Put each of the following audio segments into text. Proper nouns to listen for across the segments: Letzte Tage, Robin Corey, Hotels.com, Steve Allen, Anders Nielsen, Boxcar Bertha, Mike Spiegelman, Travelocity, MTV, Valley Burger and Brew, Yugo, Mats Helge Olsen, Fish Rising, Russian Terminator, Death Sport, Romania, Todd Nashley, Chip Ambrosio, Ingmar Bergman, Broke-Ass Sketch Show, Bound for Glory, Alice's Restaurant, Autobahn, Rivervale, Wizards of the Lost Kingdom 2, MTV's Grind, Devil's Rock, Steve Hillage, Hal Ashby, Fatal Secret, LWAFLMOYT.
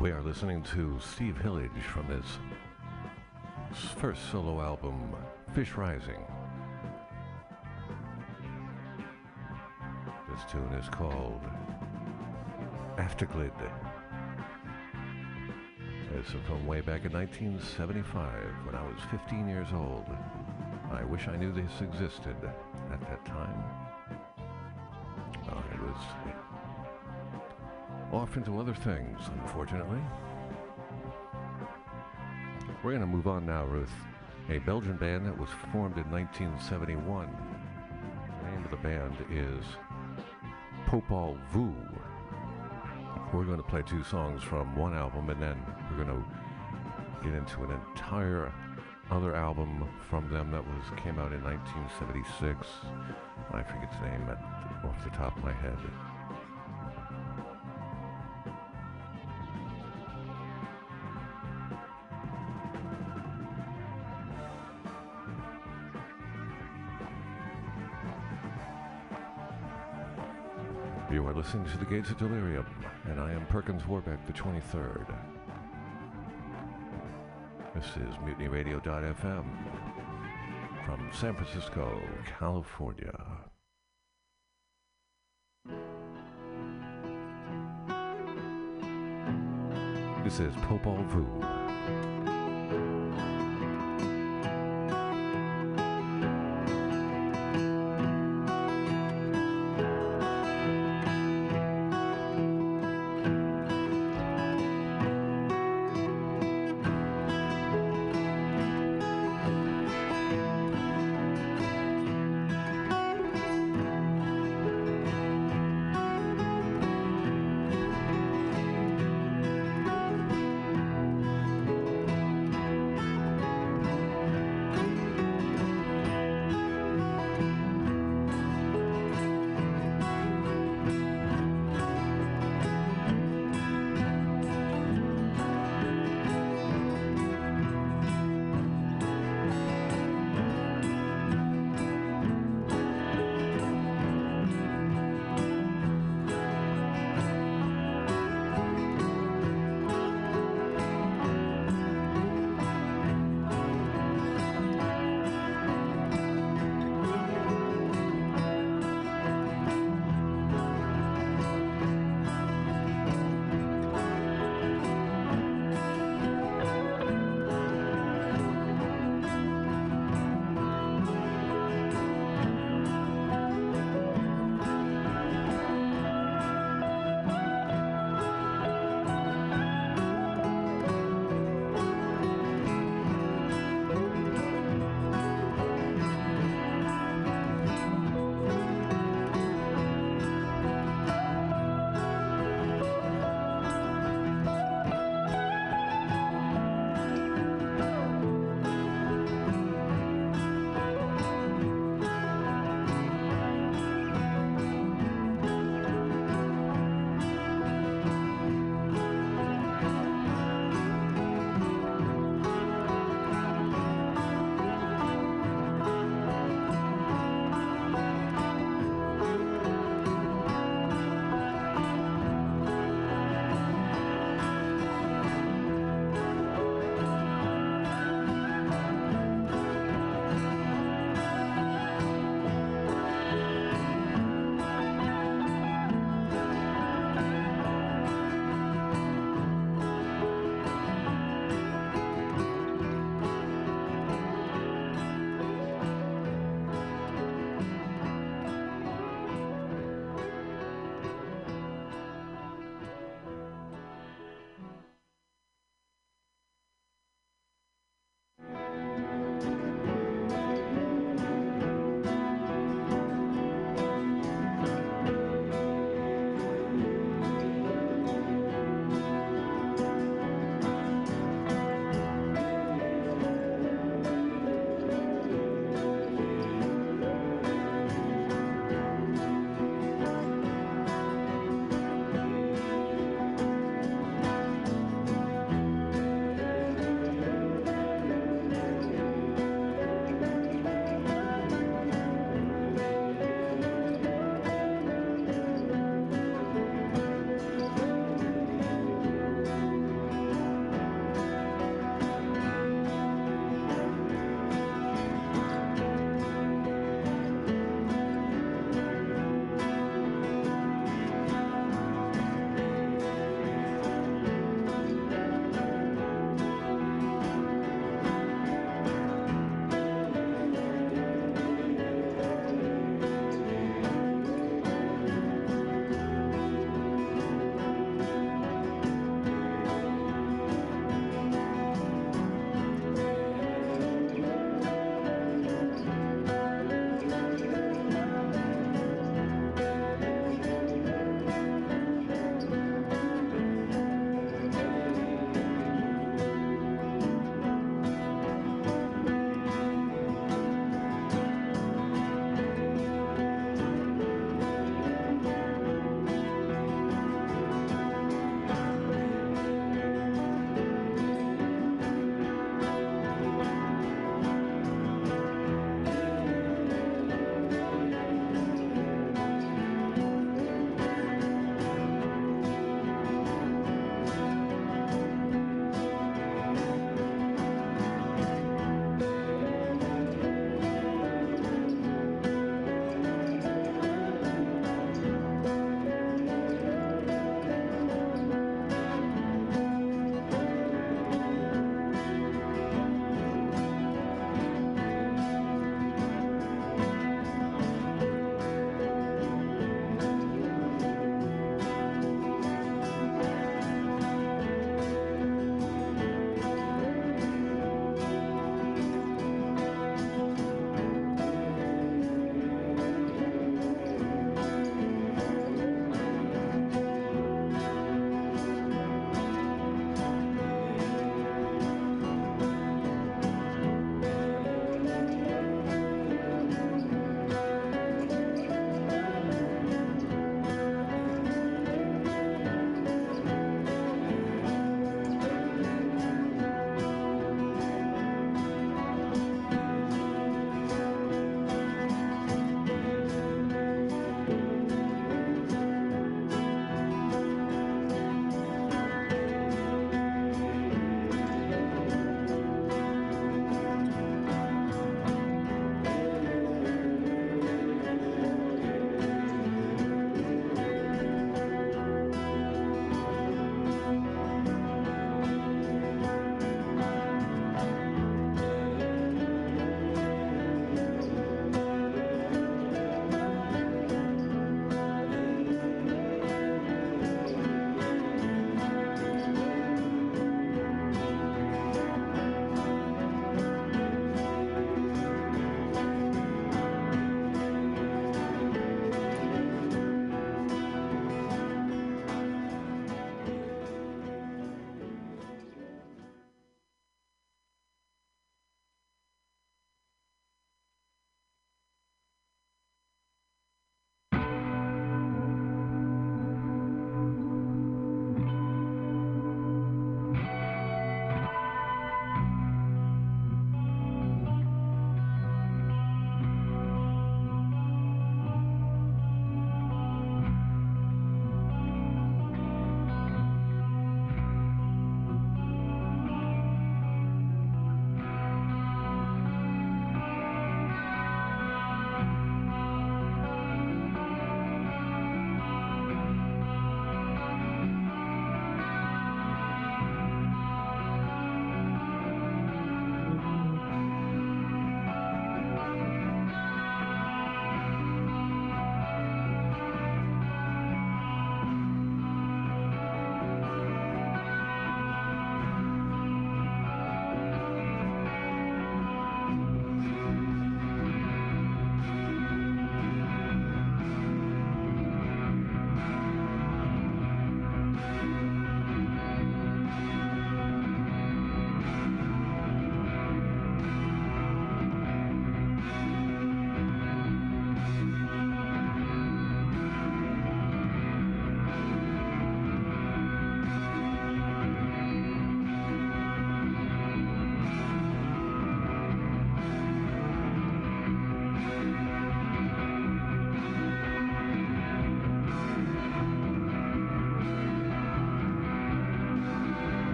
We are listening to Steve Hillage from his first solo album, Fish Rising. This tune is called Afterglide. It's from way back in 1975 when I was 15 years old. I wish I knew this existed at that time. It was off into other things, unfortunately. We're going to move on now, Ruth. A Belgian band that was formed in 1971. The name of the band is Popol Vuh. We're going to play two songs from one album, and then we're going to get into an entire other album from them that came out in 1976. I forget the name off the top of my head. You are listening to The Gates of Delirium, and I am Perkins Warbeck, the 23rd. This is MutinyRadio.fm from San Francisco, California. This is Popol Vuh.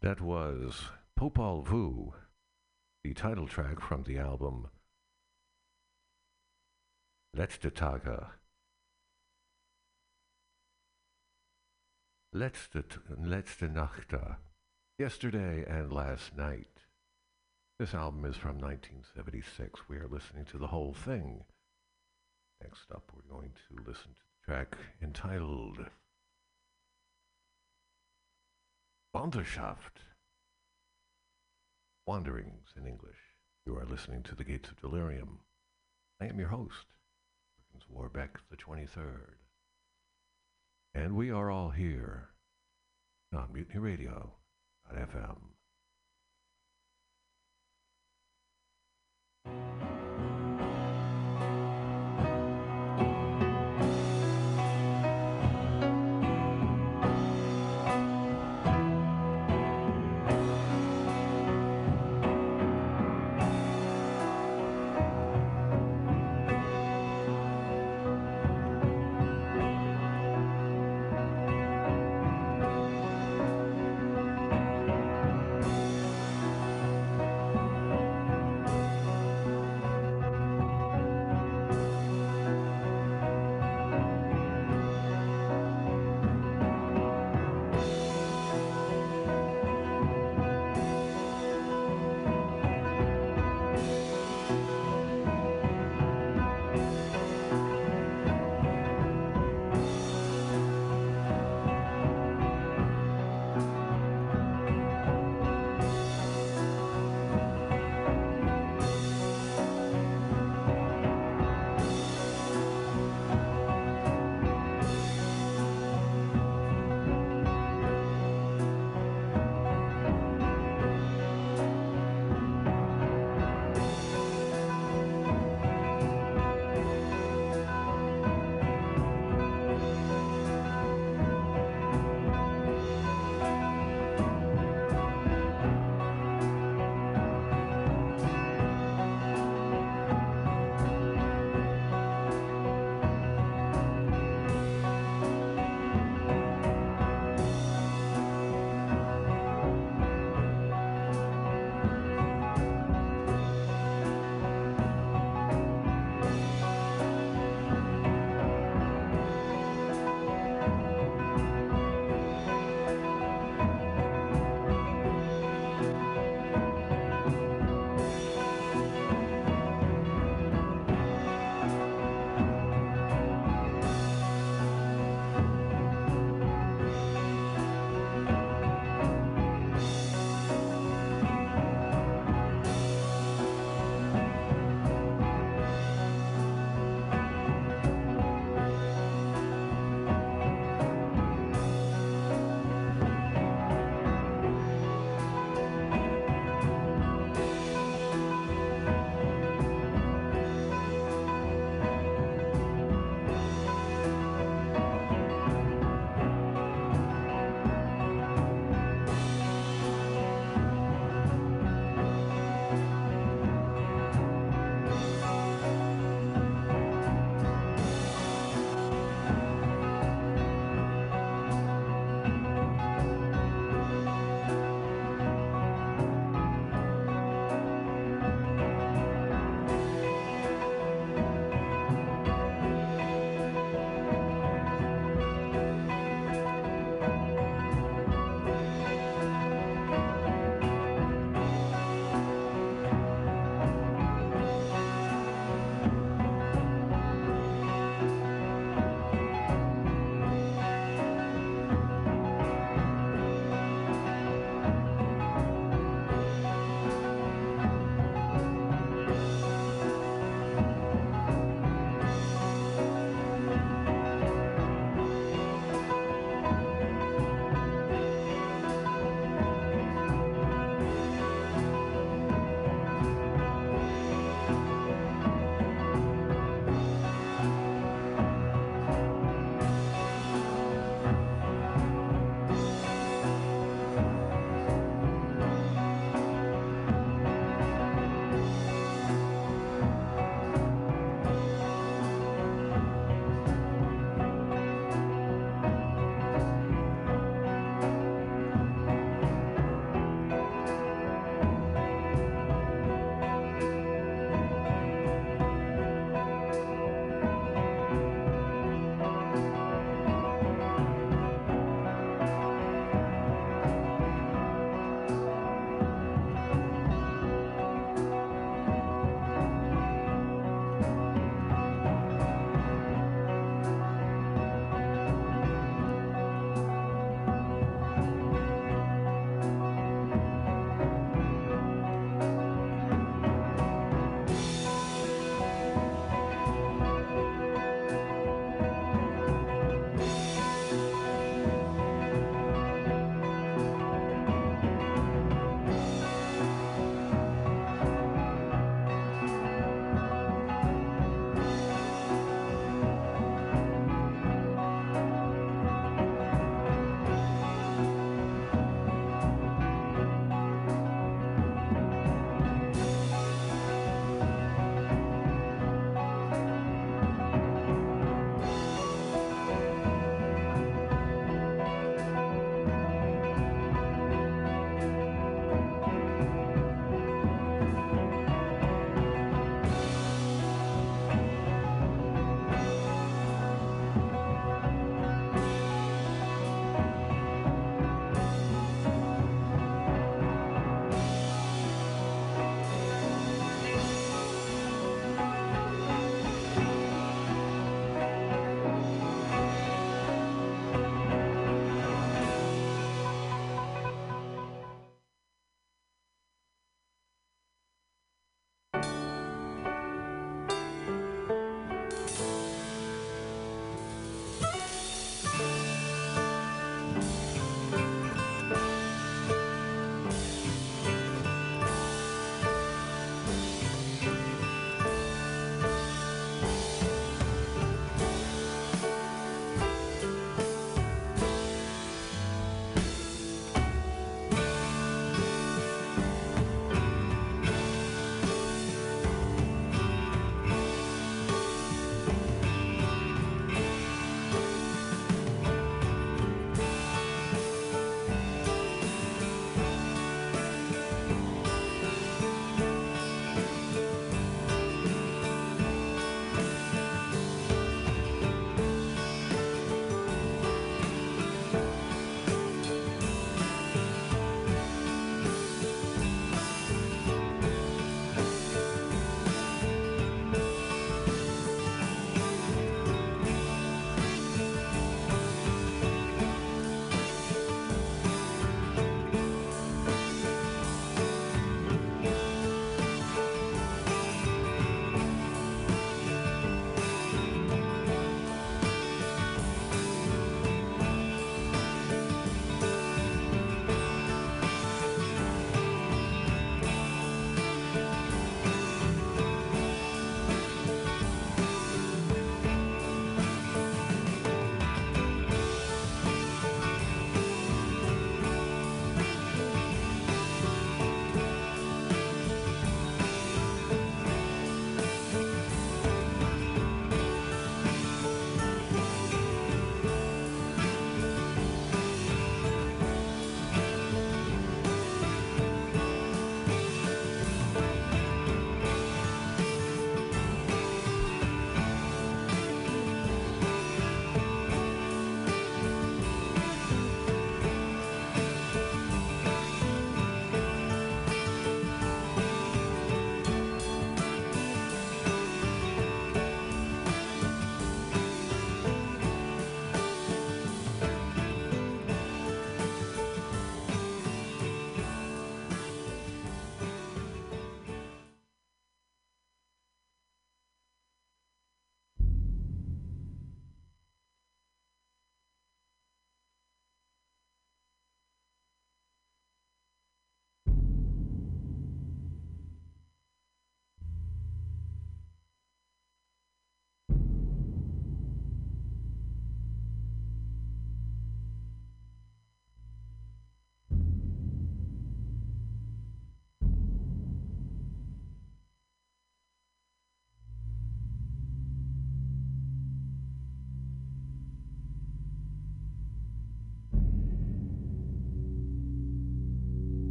That was Popol Vuh, the title track from the album Letzte Tage. Letzte Nacht, Yesterday and Last Night. This album is from 1976. We are listening to the whole thing. Next up, we're going to listen to the track entitled Wanderschaft. Wanderings in English. You are listening to The Gates of Delirium. I am your host, Perkins Warbeck, the 23rd. And we are all here on MutinyRadio.fm.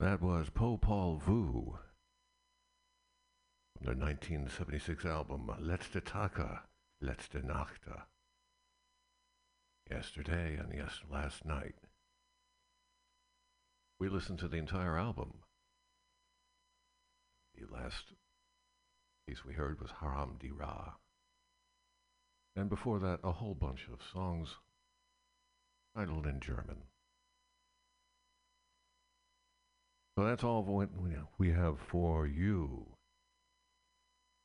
That was Popol Vuh, the 1976 album Letzte Tage, Letzte Nacht. Yesterday and yes, last night. We listened to the entire album. The last piece we heard was Haram Di Ra. And before that, a whole bunch of songs titled in German. So that's all we have for you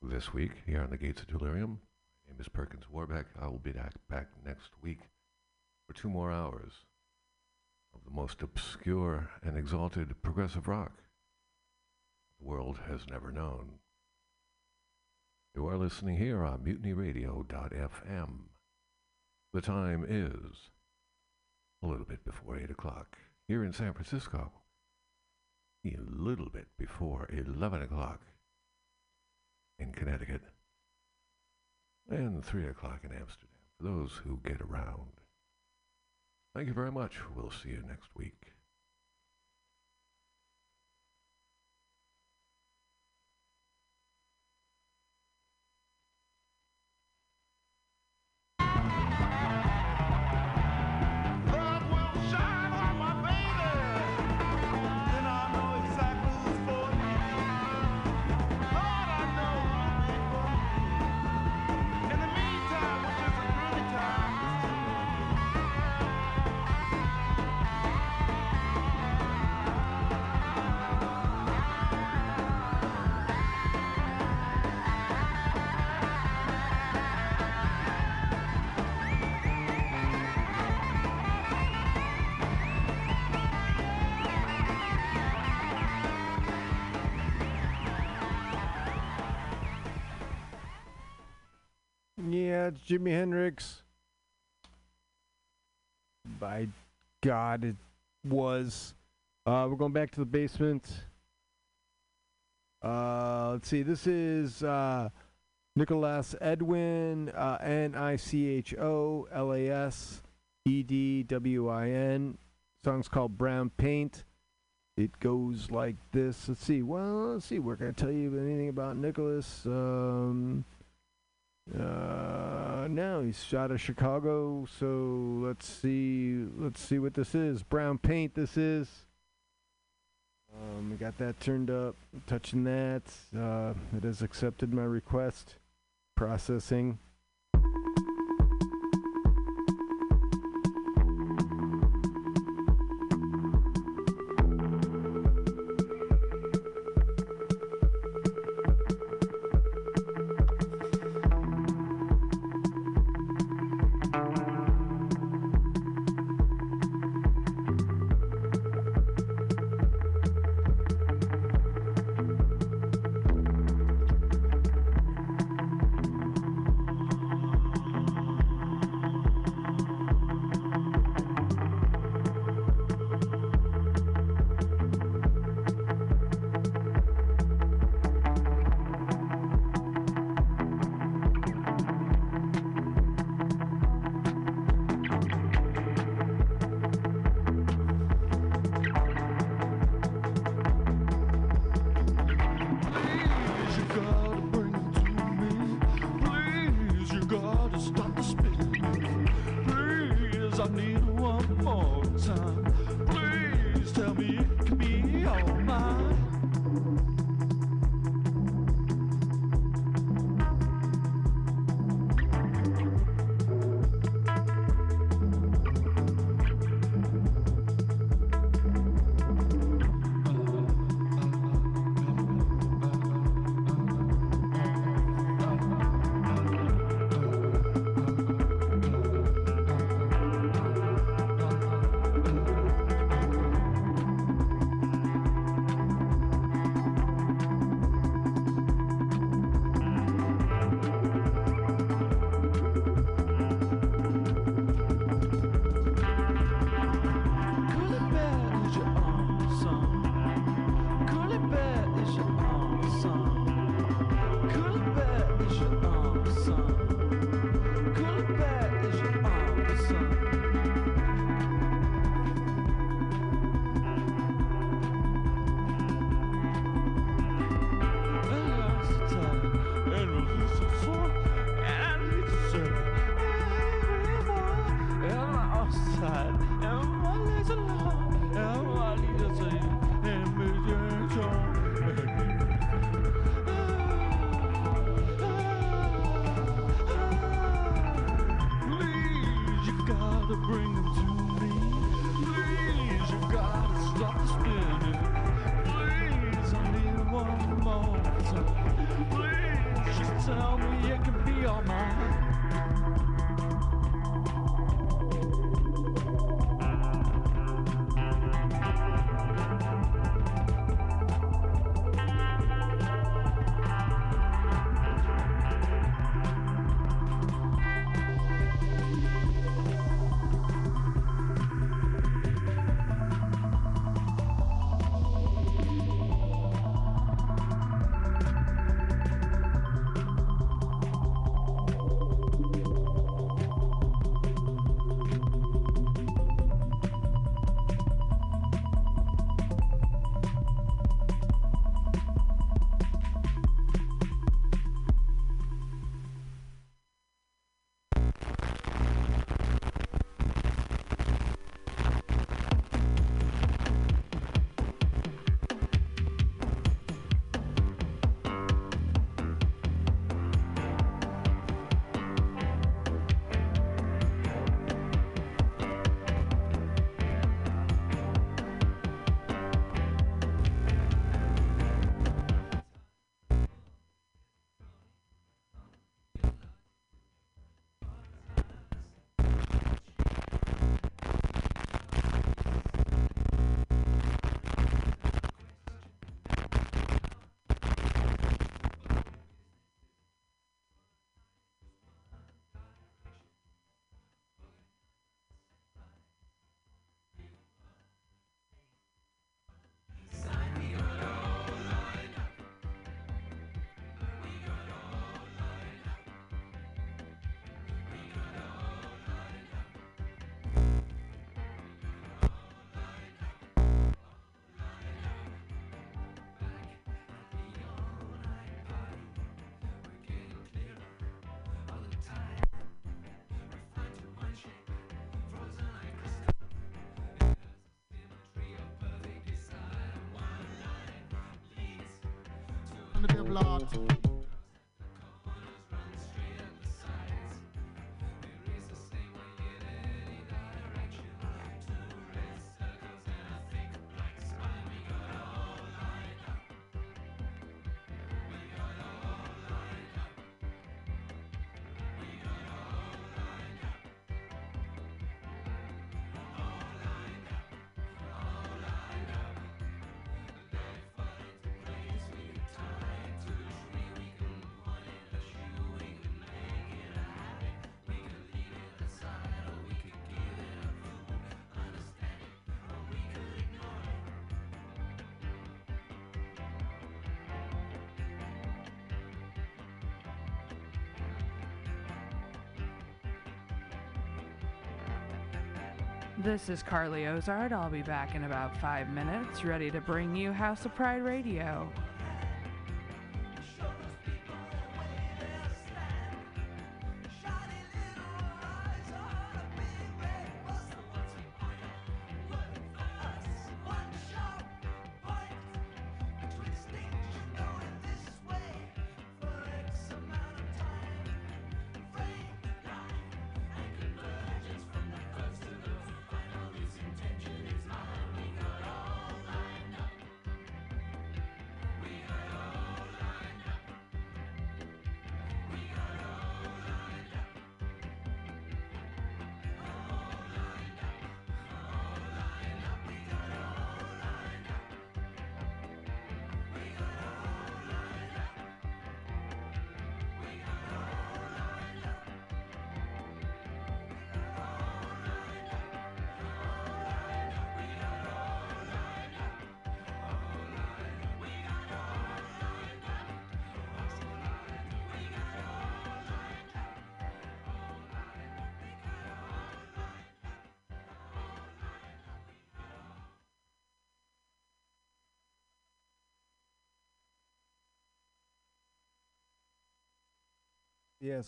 this week here on the Gates of Delirium. My name is Perkins Warbeck. I will be back next week for 2 more hours of the most obscure and exalted progressive rock the world has never known. You are listening here on MutinyRadio.fm. The time is a little bit before 8 o'clock here in San Francisco. A little bit before 11 o'clock in Connecticut and 3 o'clock in Amsterdam, for those who get around. Thank you very much. We'll see you next week. It's Jimi Hendrix. By God, it was. We're going back to the basement. Let's see. This is Nicholas Edwin, Nicholas Edwin. Song's called Brown Paint. It goes like this. Let's see. Well, let's see. We're going to tell you anything about Nicholas. No, he's out of Chicago, so let's see what this is. Brown Paint, this is. We got that turned up, touching that. It has accepted my request. Processing. landlocked. This is Carly Ozard. I'll be back in about 5 minutes, ready to bring you House of Pride Radio.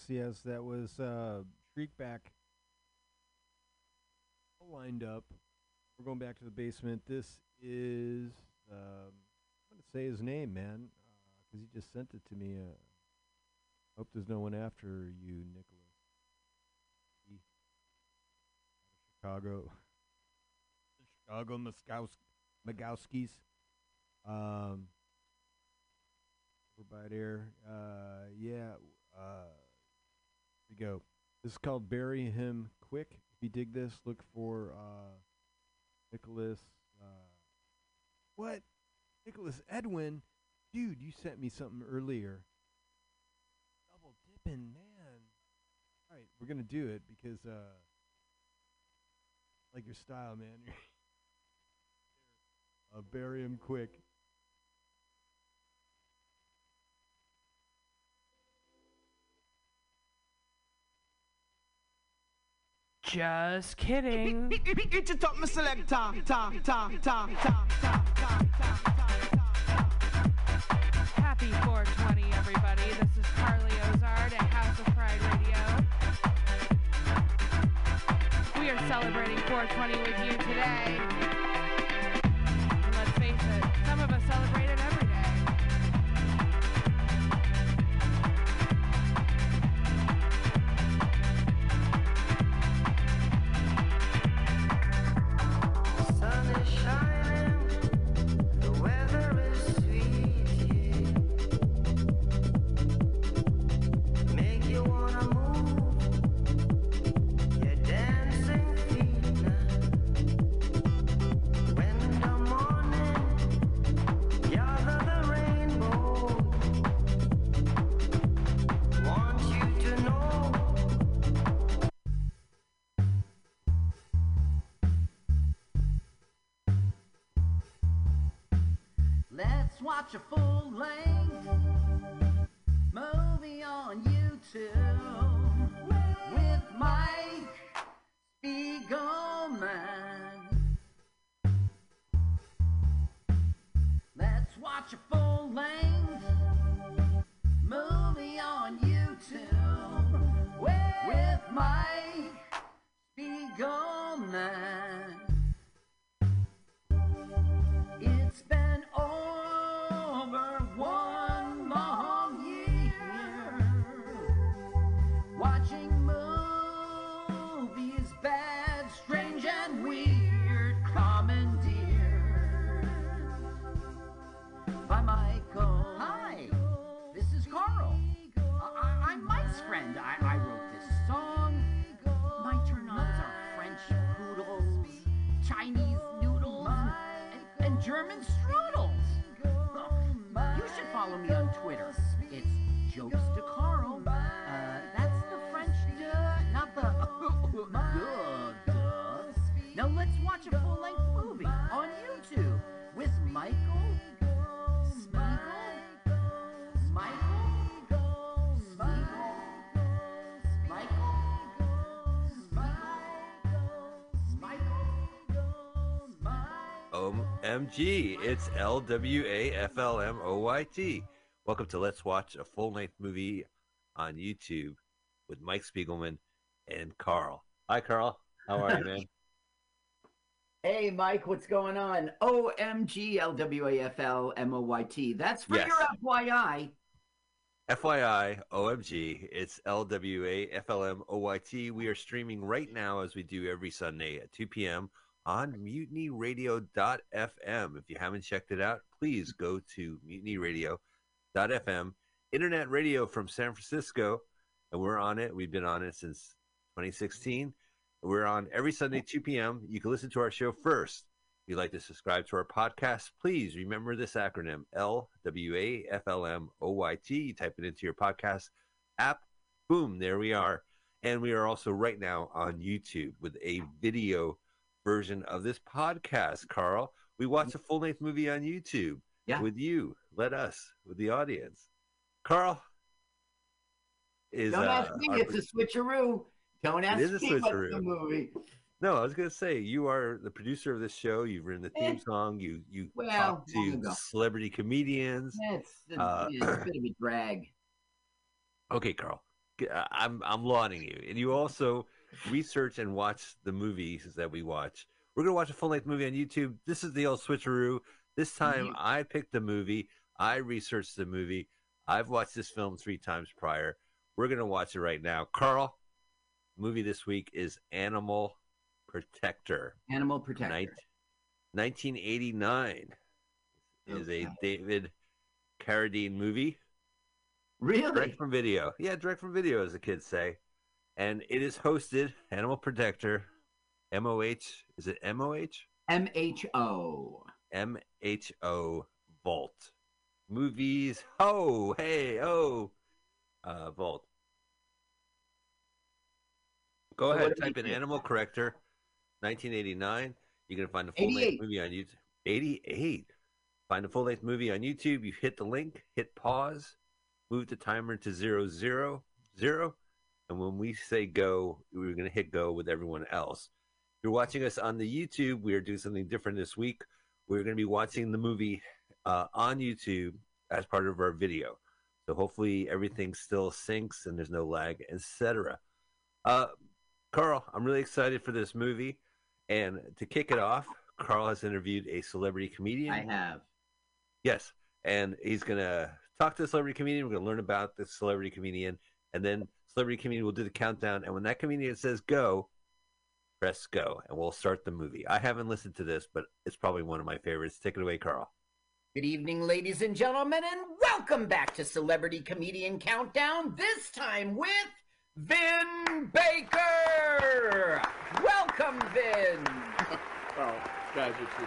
Yes, that was Shriekback lined up. We're going back to the basement. This is, I'm going to say his name, man, because he just sent it to me. Hope there's no one after you, Nicholas. Chicago Magowskis. Over by there. Yeah. Here we go. This is called Bury Him Quick. If you dig this, look for Nicholas. What? Nicholas Edwin? Dude, you sent me something earlier. Double dipping, man. All right, we're going to do it because, like your style, man. Bury Him Quick. Just kidding. It's a top my selector. Happy 420, everybody. This is Carly Ozard at House of Pride Radio. We are celebrating 420 with you today. And let's face it, some of us celebrate it every day. Watch a full-length movie on YouTube with Mike Spiegelman. Let's watch a full-length movie on YouTube with Mike Spiegelman. It's been over 1 month. and I wrote this song. My turn-ons are French poodles, Chinese noodles, and German strudels. You should follow me on Twitter. It's Jokes to Carl. That's the French duh, not the duh. Now let's watch a full-length movie on YouTube with Michael Spiegel. MG, it's LWAFLMOYT. Welcome to Let's Watch a Full-Length Movie on YouTube with Mike Spiegelman and Carl. Hi, Carl. How are you, man? Hey, Mike. What's going on? OMG, LWAFLMOYT. That's for your FYI. FYI, OMG, it's LWAFLMOYT. We are streaming right now as we do every Sunday at 2 p.m. on MutinyRadio.fm. If you haven't checked it out, please go to MutinyRadio.fm. Internet radio from San Francisco, and we're on it. We've been on it since 2016. We're on every Sunday, 2 p.m. You can listen to our show first. If you'd like to subscribe to our podcast, please remember this acronym, LWAFLMOYT. You type it into your podcast app. Boom, there we are. And we are also right now on YouTube with a video version of this podcast, Carl. We watch a full-length movie on YouTube with you. Let us, with the audience. Carl is... Don't ask me. It's a switcheroo. Don't ask me what's the movie. No, I was going to say, you are the producer of this show. You've written the theme song. You talk to celebrity comedians. It's a bit of a drag. Okay, Carl. I'm lauding you. And you also... research and watch the movies that we watch. We're going to watch a full-length movie on YouTube. This is the old switcheroo. This time I picked the movie. I researched the movie. I've watched this film 3 times prior. We're going to watch it right now. Carl, movie this week is Animal Protector. Animal Protector. 1989 is a David Carradine movie. Really? Direct from video. Yeah, direct from video, as the kids say. And it is hosted, Animal Protector, M-O-H, is it M-O-H? M-H-O. M-H-O Vault. Movies, ho, hey, oh, Vault. Go ahead, type in Animal Corrector, 1989. You're going to find a full-length movie on YouTube. 88. Find a full-length movie on YouTube. You hit the link, hit pause, move the timer to 000. And when we say go, we're going to hit go with everyone else. If you're watching us on the YouTube, we are doing something different this week. We're going to be watching the movie on YouTube as part of our video. So hopefully everything still syncs and there's no lag, etc. Carl, I'm really excited for this movie. And to kick it off, Carl has interviewed a celebrity comedian. I have. Yes. And he's going to talk to the celebrity comedian. We're going to learn about the celebrity comedian. And then celebrity comedian will do the countdown, and when that comedian says go, press go, and we'll start the movie. I haven't listened to this, but it's probably one of my favorites. Take it away, Carl. Good evening, ladies and gentlemen, and welcome back to Celebrity Comedian Countdown, this time with Vin Baker. Welcome, Vin. Well, guys, it's you.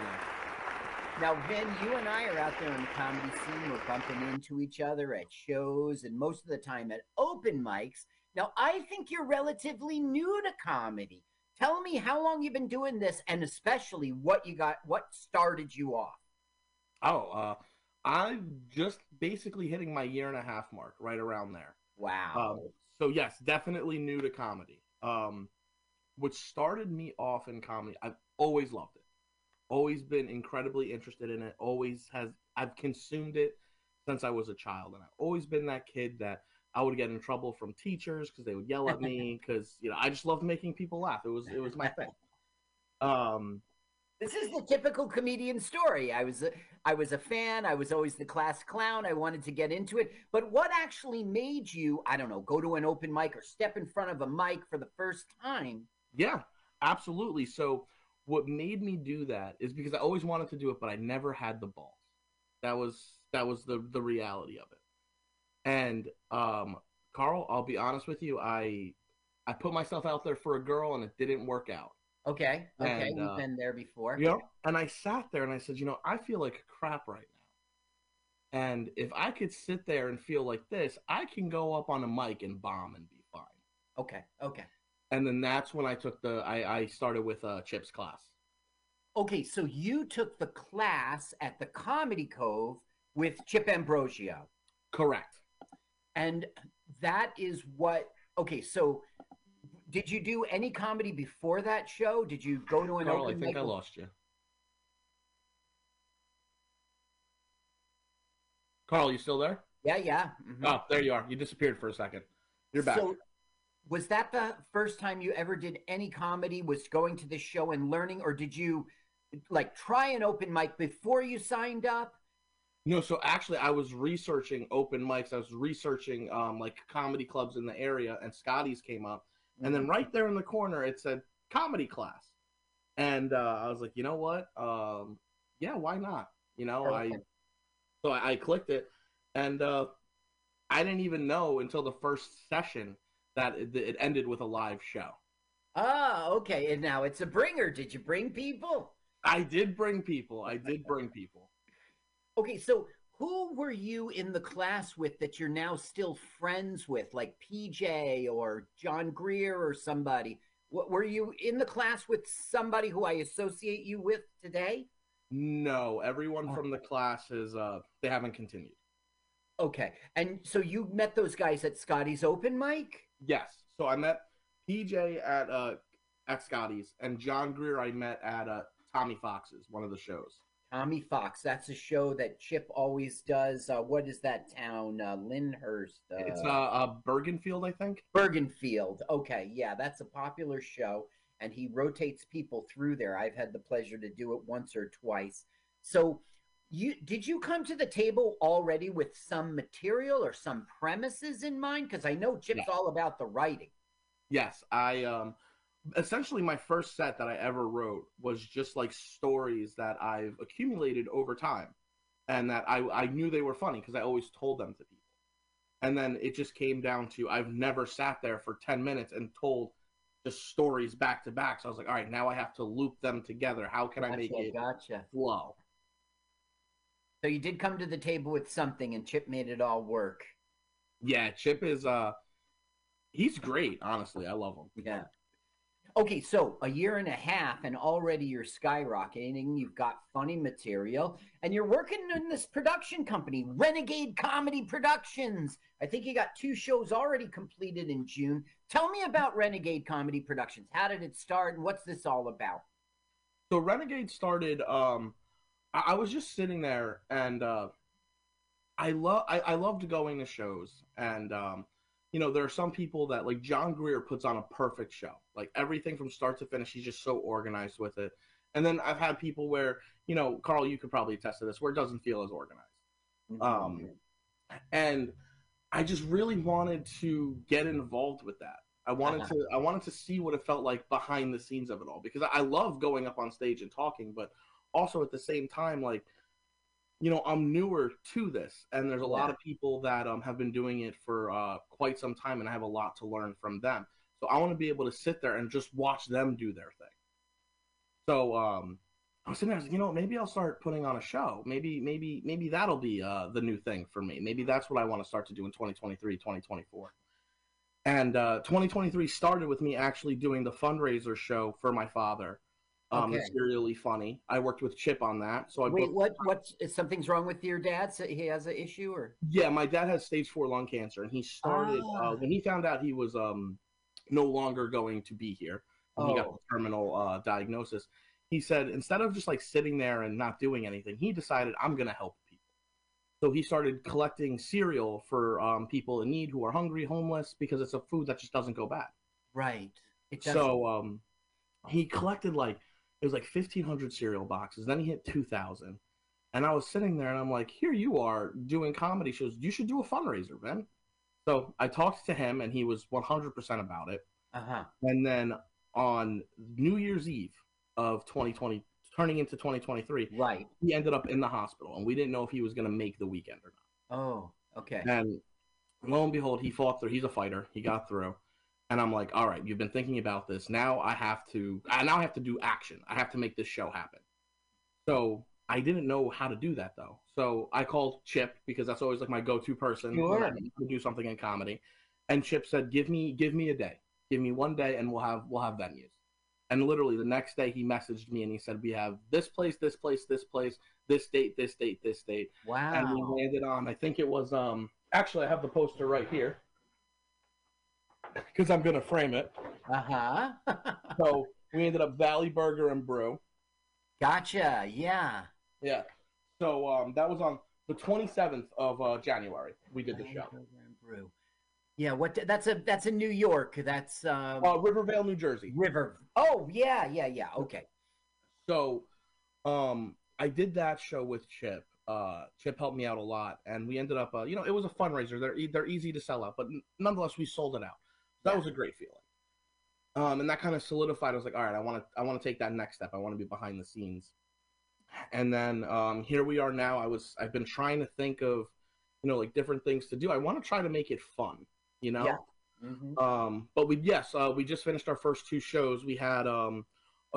Now, Vin, you and I are out there on the comedy scene. We're bumping into each other at shows and most of the time at open mics. Now, I think you're relatively new to comedy. Tell me how long you've been doing this and especially what started you off. I'm just basically hitting my 1.5 year mark right around there. Wow. So, yes, definitely new to comedy. What started me off in comedy, I've always loved it. Always been incredibly interested in it. Always has. I've consumed it since I was a child, and I've always been that kid that I would get in trouble from teachers because they would yell at me because I just loved making people laugh. It was my thing. This is the typical comedian story. I was a fan. I was always the class clown. I wanted to get into it, but what actually made you, I don't know, go to an open mic or step in front of a mic for the first time? Yeah, absolutely. So. What made me do that is because I always wanted to do it, but I never had the balls. That was the reality of it. And Carl, I'll be honest with you. I put myself out there for a girl, and it didn't work out. Okay. Okay. And, we've been there before. You know, and I sat there and I said, you know, I feel like crap right now. And if I could sit there and feel like this, I can go up on a mic and bomb and be fine. Okay. Okay. And then that's when I took the, I started with Chip's class. Okay. So you took the class at the Comedy Cove with Chip Ambrosio. Correct. And that is what, okay. So did you do any comedy before that show? Did you go to an Carl, open I think I lost you. Carl, you still there? Yeah, yeah. Mm-hmm. Oh, there you are. You disappeared for a second. You're back. So was that the first time you ever did any comedy, was going to this show and learning, or did you like try an open mic before you signed up? No, so actually I was researching open mics. I was researching like comedy clubs in the area, and Scotty's came up. And then right there in the corner, it said comedy class. And I was like, you know what? Yeah, why not? You know, okay. So I clicked it. And I didn't even know until the first session that it ended with a live show. Oh, okay. And now it's a bringer. Did you bring people? I did bring people. I did bring people. Okay, so who were you in the class with that you're now still friends with, like PJ or John Greer or somebody? Were you in the class with somebody who I associate you with today? No, everyone from the class is, they haven't continued. Okay, and so you met those guys at Scotty's open mic? Yes, so I met PJ at Scotty's, and John Greer I met at Tommy Fox's, one of the shows. Tommy Fox, that's a show that Chip always does. What is that town? Lyndhurst. It's Bergenfield, I think. Bergenfield. Okay, yeah, that's a popular show, and he rotates people through there. I've had the pleasure to do it once or twice. So did you come to the table already with some material or some premises in mind? Because I know Chip's all about the writing. Yes, I essentially my first set that I ever wrote was just like stories that I've accumulated over time, and that I knew they were funny because I always told them to people. And then it just came down to I've never sat there for 10 minutes and told just stories back to back. So I was like, all right, now I have to loop them together. How can I make it flow? So you did come to the table with something, and Chip made it all work. Yeah, Chip is he's great, honestly. I love him. Yeah. Okay, so a year and a half, and already you're skyrocketing. You've got funny material, and you're working in this production company, Renegade Comedy Productions. I think you got 2 shows already completed in June. Tell me about Renegade Comedy Productions. How did it start, and what's this all about? So Renegade started, I was just sitting there, and I loved going to shows, and you know, there are some people that, like, John Greer puts on a perfect show. Like, everything from start to finish, he's just so organized with it. And then I've had people where, you know, Carl, you could probably attest to this, where it doesn't feel as organized. And I just really wanted to get involved with that. I wanted to see what it felt like behind the scenes of it all. Because I love going up on stage and talking, but also at the same time, like, you know, I'm newer to this, and there's a lot of people that have been doing it for quite some time, and I have a lot to learn from them. So I want to be able to sit there and just watch them do their thing. So I was sitting there, I was like, you know, maybe I'll start putting on a show. Maybe that'll be the new thing for me. Maybe that's what I want to start to do in 2023, 2024. And 2023 started with me actually doing the fundraiser show for my father. It's really funny. I worked with Chip on that. So I wait, what's something's wrong with your dad? So he has an issue, or? Yeah, my dad has stage 4 lung cancer, and he started when he found out he was no longer going to be here. When he got the terminal diagnosis. He said, instead of just like sitting there and not doing anything, he decided, I'm going to help people. So he started collecting cereal for people in need who are hungry, homeless, because it's a food that just doesn't go bad. Right. So he collected like, it was like 1,500 cereal boxes. Then he hit 2,000. And I was sitting there, and I'm like, here you are doing comedy shows. You should do a fundraiser, Ben. So I talked to him, and he was 100% about it. And then on New Year's Eve of 2020, turning into 2023, he ended up in the hospital, and we didn't know if he was going to make the weekend or not. Oh, okay. And lo and behold, he fought through. He's a fighter. He got through. And I'm like, all right, you've been thinking about this. Now I have to do action. I have to make this show happen. So I didn't know how to do that, though. So I called Chip, because that's always like my go-to person when I need to do something in comedy. And Chip said, give me a day. Give me one day, and we'll have venues. And literally the next day he messaged me and he said, we have this place, this place, this place, this date, this date, this date. Wow. And we landed on, I think it was actually I have the poster right here, because I'm going to frame it. Uh-huh. So we ended up Valley Burger and Brew. Gotcha, yeah. Yeah. So that was on the 27th of January. We did the Valley show. Burger and Brew. Yeah, that's in New York. That's Rivervale, New Jersey. Oh, yeah. Okay. So I did that show with Chip. Chip helped me out a lot, and we ended up it was a fundraiser. They're easy to sell out, but nonetheless we sold it out. That was a great feeling. And that kind of solidified. I was like, all right, I want to take that next step. I want to be behind the scenes. And then here we are now. I've been trying to think of, like different things to do. I want to try to make it fun, Yeah. Mm-hmm. But we just finished our first two shows. We had a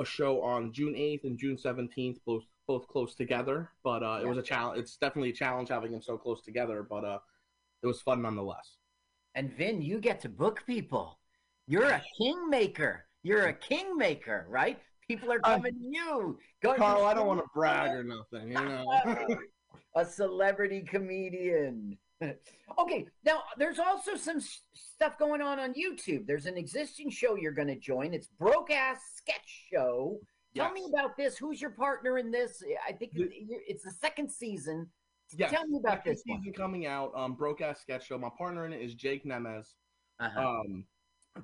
show on June 8th and June 17th, both close together, but it was a challenge. It's definitely a challenge having them so close together, but it was fun nonetheless. And Vin, you get to book people. You're a kingmaker. Right? People are coming to you. Carl, I don't want to brag or nothing, A celebrity comedian. Okay, now there's also some stuff going on YouTube. There's an existing show you're going to join. It's Broke-Ass Sketch Show. Yes. Tell me about this. Who's your partner in this? I think it's the second season. Yes. Tell me about this season coming out. Broke-Ass Sketch Show. My partner in it is Jake Nemez. Uh-huh.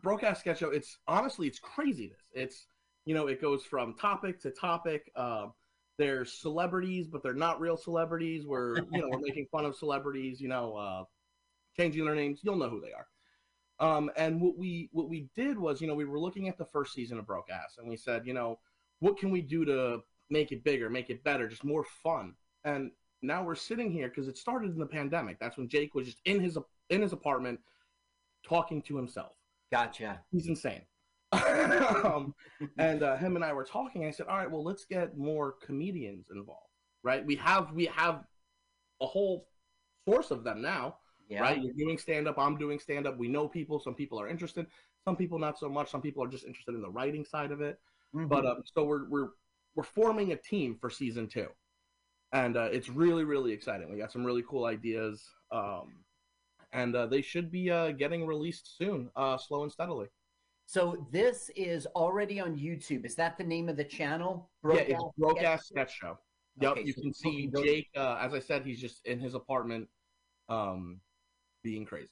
Broke-Ass Sketch Show. It's honestly, it's craziness. It's it goes from topic to topic. They're celebrities, but they're not real celebrities. We're we're making fun of celebrities. Changing their names. You'll know who they are. And what we did was we were looking at the first season of Broke-Ass, and we said what can we do to make it bigger, make it better, just more fun. And now we're sitting here because it started in the pandemic. That's when Jake was just in his apartment talking to himself. Gotcha. He's insane. And him and I were talking. I said, all right, well, let's get more comedians involved, right? We have a whole source of them now, right? You're doing stand-up. I'm doing stand-up. We know people. Some people are interested. Some people not so much. Some people are just interested in the writing side of it. Mm-hmm. But so we're forming a team for season 2, and it's really, really exciting. We got some really cool ideas, and they should be getting released soon, slow and steadily. So this is already on YouTube. Is that the name of the channel? Broke-Ass Sketch Show. Yep, okay, you can see Jake. As I said, he's just in his apartment, being crazy.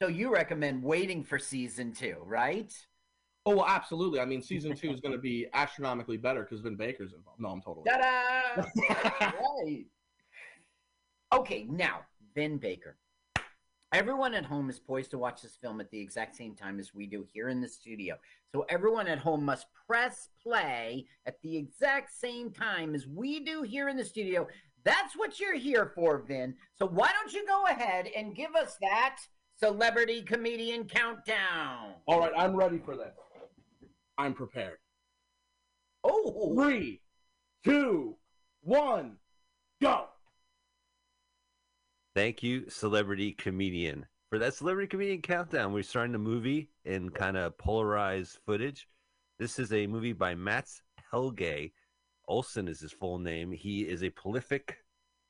So you recommend waiting for season 2, right? Oh, well, absolutely. I mean, season 2 is going to be astronomically better because Vin Baker's involved. No, I'm totally. Ta-da! Right. Okay, now Vin Baker. Everyone at home is poised to watch this film at the exact same time as we do here in the studio. So everyone at home must press play at the exact same time as we do here in the studio. That's what you're here for, Vin. So why don't you go ahead and give us that celebrity comedian countdown? All right, I'm ready for this. I'm prepared. Oh. 3, 2, 1, go. Thank you, celebrity comedian, for that celebrity comedian countdown. We're starting the movie in kind of polarized footage. This is a movie by Mats Helge Olsen is his full name. He is a prolific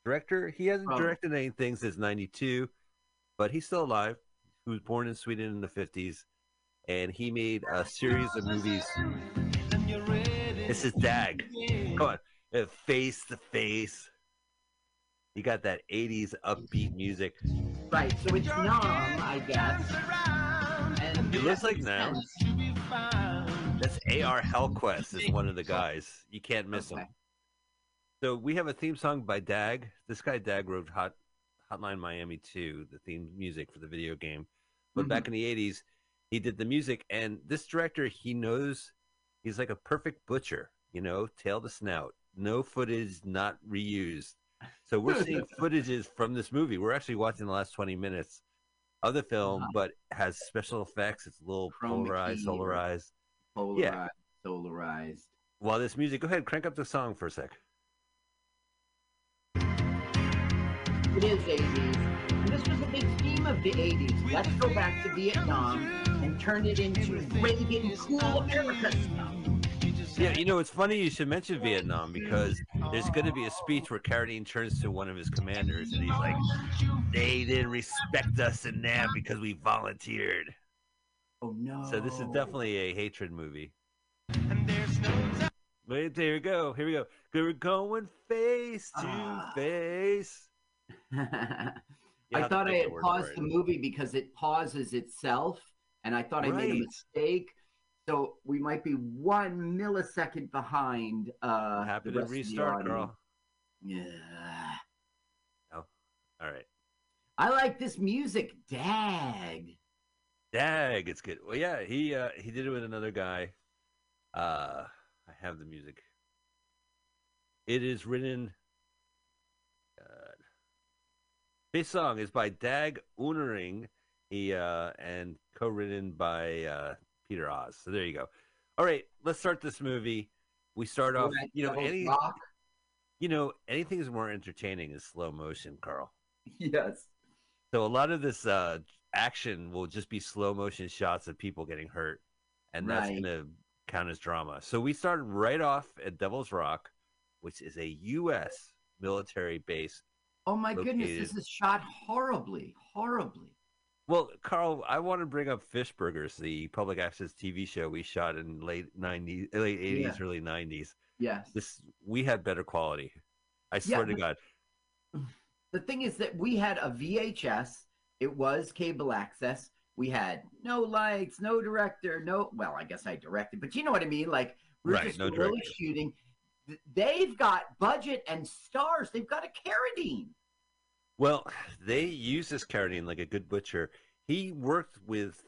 director. He hasn't directed anything since 92, but he's still alive. He was born in Sweden in the 50s, and he made a series of movies. This is Dag. Come on, Face to Face. You got that 80s upbeat music. Right, so it's Nam, I guess. And it looks like Nam. That's A.R. Hellqvist is one of the guys. You can't miss him. So we have a theme song by Dag. This guy Dag wrote Hotline Miami 2, the theme music for the video game. But back in the 80s, he did the music. And this director, he knows he's like a perfect butcher, tail to snout. No footage, not reused. So we're seeing footages from this movie. We're actually watching the last 20 minutes other film, but has special effects. It's a little polarized. While this music, go ahead, crank up the song for a sec. It is 80s, and this was a big theme of the 80s. Let's go back to Vietnam and turn it into raving cool America stuff. Yeah, you know, it's funny you should mention Vietnam, because there's going to be a speech where Carradine turns to one of his commanders and he's like, they didn't respect us in Nam because we volunteered. Oh, no. So this is definitely a hatred movie. And there's no time. Wait, there you go. Here we go. We're going face to face. I thought I had paused the movie because it pauses itself, and I thought I made a mistake. So we might be 1 millisecond behind. Happy to restart, girl. Yeah. Oh, all right. I like this music, Dag. It's good. Well, yeah, he did it with another guy. I have the music. It is written. This song is by Dag Unering. He and co-written by. Peter Oz. So there you go. All right, let's start this movie. We start off, anything is more entertaining is slow motion, Carl. Yes. So a lot of this action will just be slow motion shots of people getting hurt, and that's going to count as drama. So we start right off at Devil's Rock, which is a U.S. military base. Oh my goodness, this is shot horribly. Well, Carl, I want to bring up Fish Burgers, the public access TV show we shot in late 80s, early 90s. Yes. We had better quality. I swear to God. The thing is that we had a VHS. It was cable access. We had no lights, no director, well, I guess I directed, but you know what I mean? Like, we're just really shooting. They've got budget and stars. They've got a Carradine. Well, they use this Carradine like a good butcher. He worked with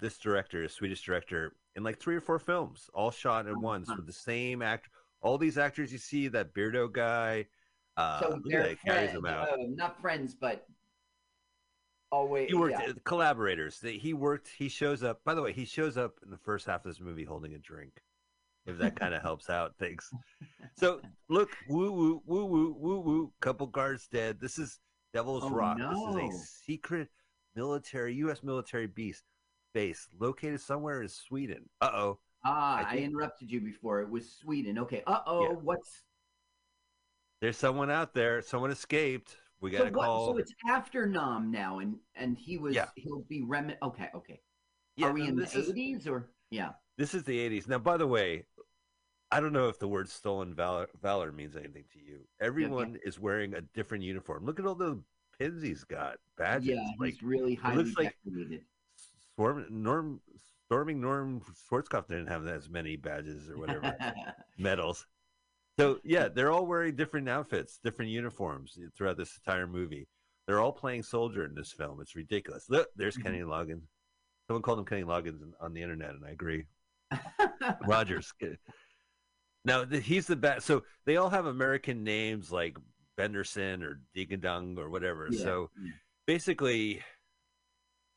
this director, a Swedish director, in like 3 or 4 films, all shot at once with the same actor. All these actors you see, that Beardo guy, carries them out. Not friends, but always. He worked collaborators. He shows up. By the way, he shows up in the first half of this movie holding a drink. If that kind of helps out things. So look, woo woo. Couple guards dead. This is Devil's Rock. No. This is a secret U.S. military base located somewhere in Sweden. Uh-oh. I interrupted you before. It was Sweden. Okay. Uh-oh. Yeah. There's someone out there. Someone escaped. We got to call. So it's after Nam now, and he'll be Okay. Yeah, are we in the 80s or? Yeah. This is the 80s. Now, by the way, I don't know if the word stolen valor means anything to you. Everyone is wearing a different uniform. Look at all the pins he's got. Badges. Yeah, he's really highly decorated. Storming Norm Schwarzkopf didn't have as many badges or whatever. Medals. So, yeah, they're all wearing different outfits, different uniforms throughout this entire movie. They're all playing soldier in this film. It's ridiculous. Look, there's Kenny Loggins. Someone called him Kenny Loggins on the internet, and I agree. Rogers. Now he's the best. So they all have American names like Benderson or Dingadung or whatever. Yeah. So basically,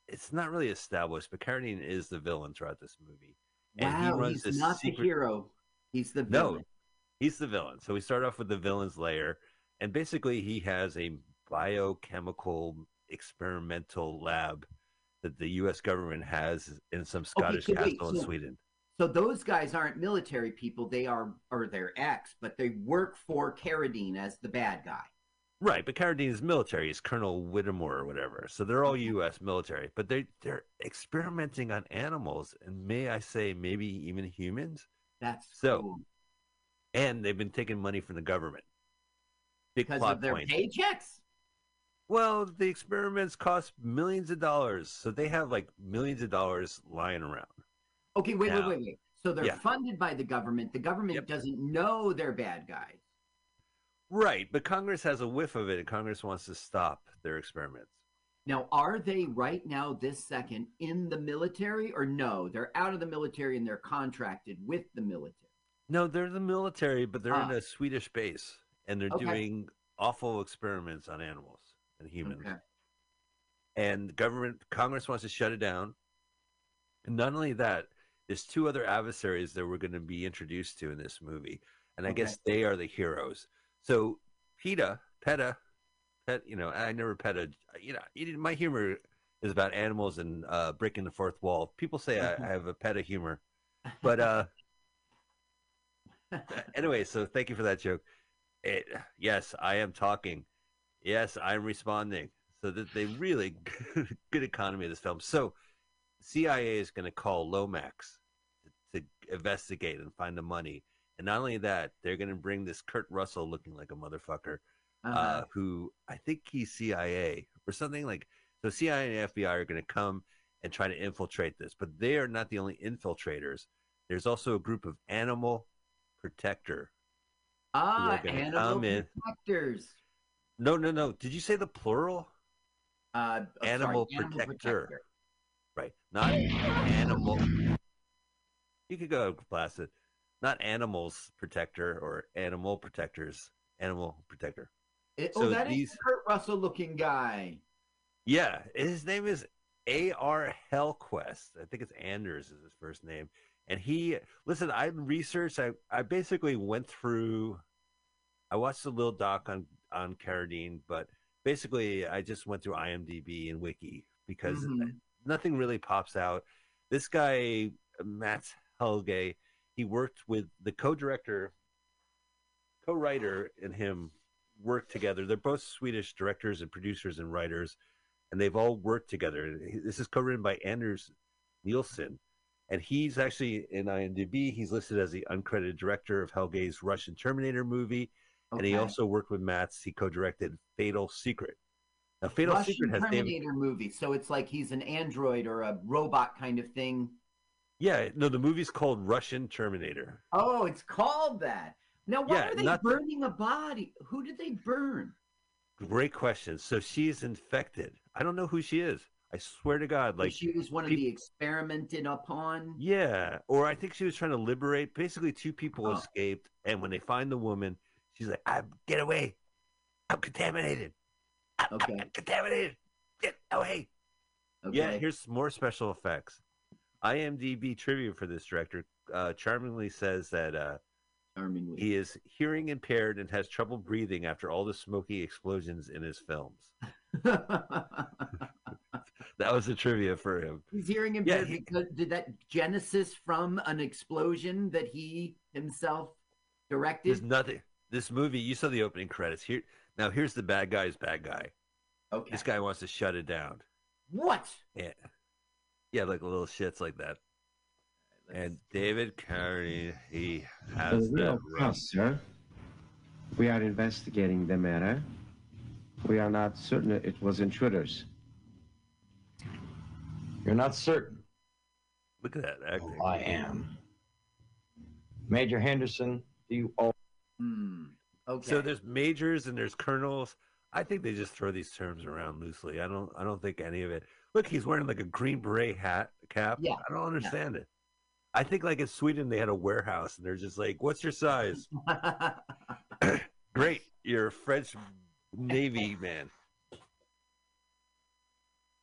it's not really established, but Carradine is the villain throughout this movie. Wow, and he runs he's not secret... the hero. He's the villain. No, he's the villain. So we start off with the villain's lair, and basically he has a biochemical experimental lab that the U.S. government has in some Scottish castle in Sweden. So those guys aren't military people. They are their ex, but they work for Carradine as the bad guy. Right, but Carradine is military. He's Colonel Whittemore or whatever. So they're all U.S. military, but they're experimenting on animals, and may I say maybe even humans. That's cool. And they've been taking money from the government. Big because of their paychecks? Well, the experiments cost millions of dollars, so they have like millions of dollars lying around. Okay, wait. So they're funded by the government. The government doesn't know they're bad guys. Right, but Congress has a whiff of it, and Congress wants to stop their experiments. Now, are they right now, this second, in the military, or no? They're out of the military, and they're contracted with the military. No, they're the military, but they're in a Swedish base, and they're doing awful experiments on animals and humans. Okay. and Congress wants to shut it down. And not only that, there's two other adversaries that we're going to be introduced to in this movie, and I guess they are the heroes. So PETA, you know, I never PETA. You know, my humor is about animals and breaking the fourth wall. People say I have a PETA humor, but anyway. So thank you for that joke. Yes, I am talking. Yes, I'm responding. So that they really good economy of this film. So CIA is going to call Lomax to investigate and find the money. And not only that, they're going to bring this Kurt Russell looking like a motherfucker, who I think he's CIA or something like. So CIA and FBI are going to come and try to infiltrate this. But they are not the only infiltrators. There's also a group of Animal Protector. Ah, Animal Protectors. No. Did you say the plural? Animal Protector. Right. Not animal. You could go blast it. Not Animals Protector or Animal Protectors. Animal Protector. That is the Kurt Russell looking guy. Yeah. His name is A.R. Hellqvist. I think it's Anders is his first name. And he, listen, I researched. I basically went through, I watched a little doc on Carradine, but basically I just went through IMDb and Wiki because nothing really pops out. This guy, Mats Helge, he worked with the co-writer and him worked together. They're both Swedish directors and producers and writers, and they've all worked together. This is co-written by Anders Nielsen. And he's actually, in IMDb, he's listed as the uncredited director of Helge's Russian Terminator movie. Okay. And he also worked with Mats. He co-directed Fatal Secret. Now, Fatal Russian Secret has Terminator movie, so it's like he's an android or a robot kind of thing. Yeah, no, the movie's called Russian Terminator. Oh, it's called that. Now, why are they burning a body? Who did they burn? Great question. So she's infected. I don't know who she is. I swear to God, like she was one of the experimented upon. Yeah, or I think she was trying to liberate. Basically, two people escaped, and when they find the woman, she's like, "I get away! I'm contaminated. I'm contaminated. Get away!" Okay. Yeah, here's more special effects. IMDb trivia for this director charmingly says that he is hearing impaired and has trouble breathing after all the smoky explosions in his films. That was the trivia for him. He's hearing him because did that genesis from an explosion that he himself directed? There's nothing. This movie, you saw the opening credits. Here's the bad guy's bad guy. Okay. This guy wants to shut it down. What? Yeah. Yeah, like little shits like that. And David Carradine, he has the right. Sir, we are investigating the matter. We are not certain it was intruders. You're not certain. Look at that acting. Oh, I am. Major Henderson, do you all... Okay. So there's majors and there's colonels. I think they just throw these terms around loosely. I don't think any of it. Look, he's wearing like a green beret cap. Yeah. I don't understand it. I think like in Sweden they had a warehouse and they're just like, what's your size? Great. You're a French Navy man.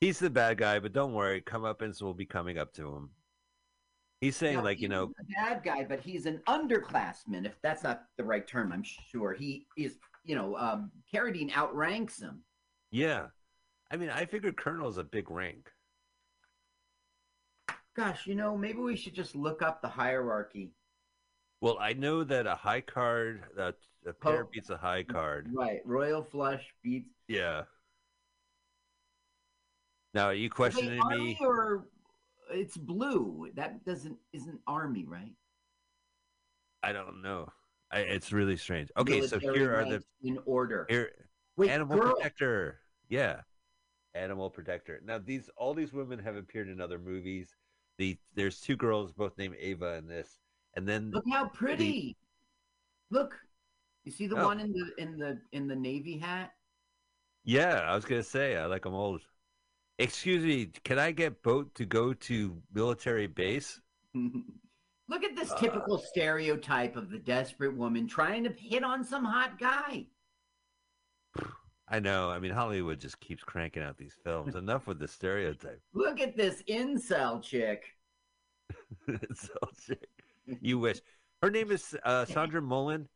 He's the bad guy, but don't worry. Comeuppance will be coming up to him. He's saying, like, you know, a bad guy, but he's an underclassman. If that's not the right term, I'm sure he is. You know, Carradine outranks him. Yeah, I mean, I figured colonel's a big rank. Gosh, you know, maybe we should just look up the hierarchy. Well, I know that a high card, a pair beats a high card. Right, royal flush beats. Yeah. Now, are you questioning me? Or it's blue. That isn't army, right? I don't know. It's really strange. Okay, so here are the in order. Animal Protector. Yeah, Animal Protector. Now all these women have appeared in other movies. There's two girls, both named Ava, in this, and then look how pretty. Look, you see the one in the navy hat. Yeah, I was gonna say I like them old. Excuse me, can I get boat to go to military base? Look at this typical stereotype of the desperate woman trying to hit on some hot guy. I know. I mean, Hollywood just keeps cranking out these films. Enough with the stereotype. Look at this incel chick. Incel chick. You wish. Her name is Sandra Mullen.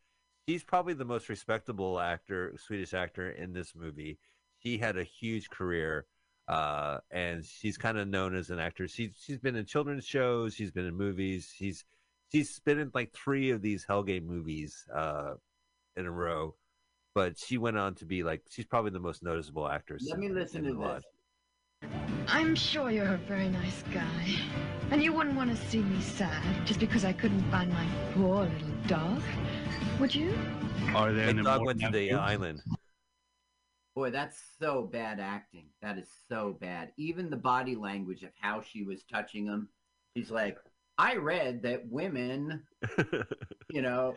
She's probably the most respectable actor, Swedish actor in this movie. She had a huge career, and she's kind of known as an actor. She's been in children's shows. She's been in movies. She's been in like 3 of these Helge movies in a row. But she went on to be like, she's probably the most noticeable actress. Let me listen to this. I'm sure you're a very nice guy, and you wouldn't want to see me sad just because I couldn't find my poor little dog, would you? Are there any dog went to the island. Boy, that's so bad acting. That is so bad. Even the body language of how she was touching him. She's like, I read that women, you know.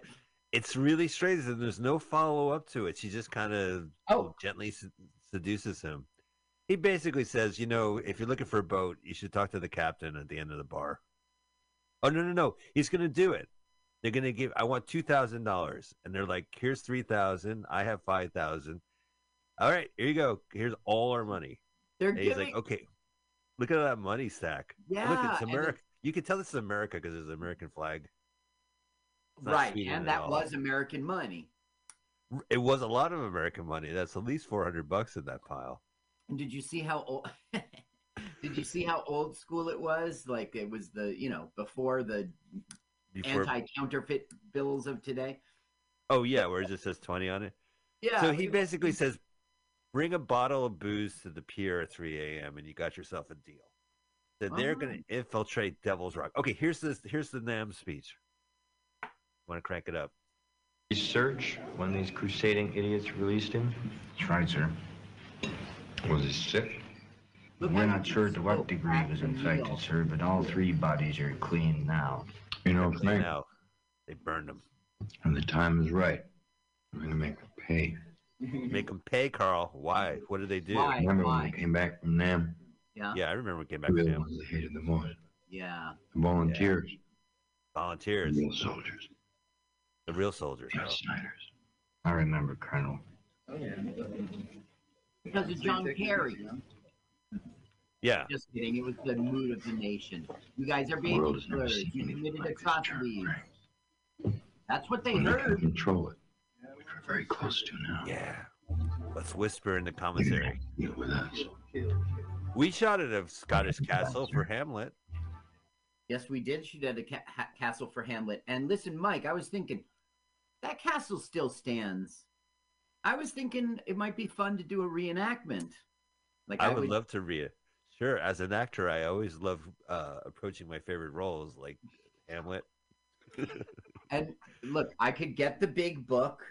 It's really strange, and there's no follow-up to it. She just kind of gently seduces him. He basically says, you know, if you're looking for a boat, you should talk to the captain at the end of the bar. Oh, no. He's going to do it. They're going to give, I want $2,000. And they're like, here's $3,000. I have $5,000. All right, here you go. Here's all our money. He's like, okay, look at that money stack. Yeah. Look, it's America. You can tell this is America because there's an American flag. Right, and that was American money. It was a lot of American money. That's at least $400 in that pile. And did you see how old? Did you see how old school it was? Like it was the before the anti-counterfeit bills of today. Oh yeah, where it just says 20 on it. Yeah. So he basically says, "Bring a bottle of booze to the pier at 3 a.m. and you got yourself a deal." So they're going to infiltrate Devil's Rock. Okay, here's the NAMM speech. Want to crank it up? Research when these crusading idiots released him. That's right, sir. Was he sick? We're not sure to what degree he was infected, sir, but all 3 bodies are clean now. You know, Frank. They burned him. And the time is right. I'm going to make them pay. Make them pay, Carl. Why? What did they do? Why? Remember when we came back from NAMM? Yeah. Yeah, I remember when we came back from NAMM. They hated the most. Yeah. The volunteers. Yeah. Volunteers. The real soldiers. The real soldiers. Outsiders. I remember, Colonel. Oh, yeah. Because it's John Kerry. Yeah. Just kidding. It was the mood of the nation. You guys are being slurs. You committed atrocities. That's what they heard. We control it. Which we're very close to now. Yeah. Let's whisper in the commissary. Deal with us. We shot at a Scottish castle for Hamlet. Yes, we did shoot at a castle for Hamlet. And listen, Mike, I was thinking, that castle still stands. I was thinking it might be fun to do a reenactment. Like I would love to reenact. Sure, as an actor, I always love approaching my favorite roles, like Hamlet. And look, I could get the big book,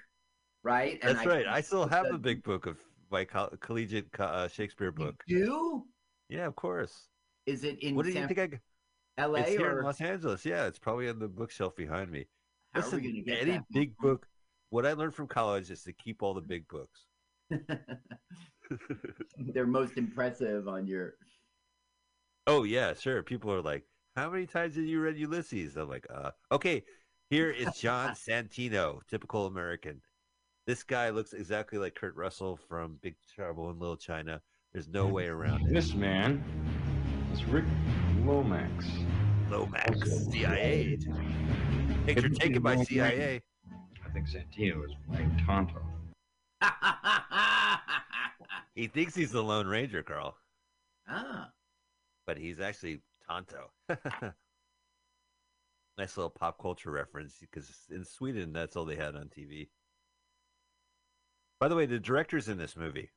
right? And that's right. I still have the big book of my collegiate Shakespeare book. You do? Yeah, of course. Is it in? What do you think? L.A. It's here in Los Angeles. Yeah, it's probably on the bookshelf behind me. How are we gonna get any big book? What I learned from college is to keep all the big books. They're most impressive on your... Oh, yeah, sure. People are like, how many times have you read Ulysses? I'm like, okay, here is John Santino, typical American. This guy looks exactly like Kurt Russell from Big Trouble in Little China. There's no way around it. This man is Rick Lomax. Lomax, CIA. Picture taken by CIA. I think Santino is playing Tonto. He thinks he's the Lone Ranger, Carl. Ah. But he's actually Tonto. Nice little pop culture reference, because in Sweden, that's all they had on TV. By the way, the director's in this movie.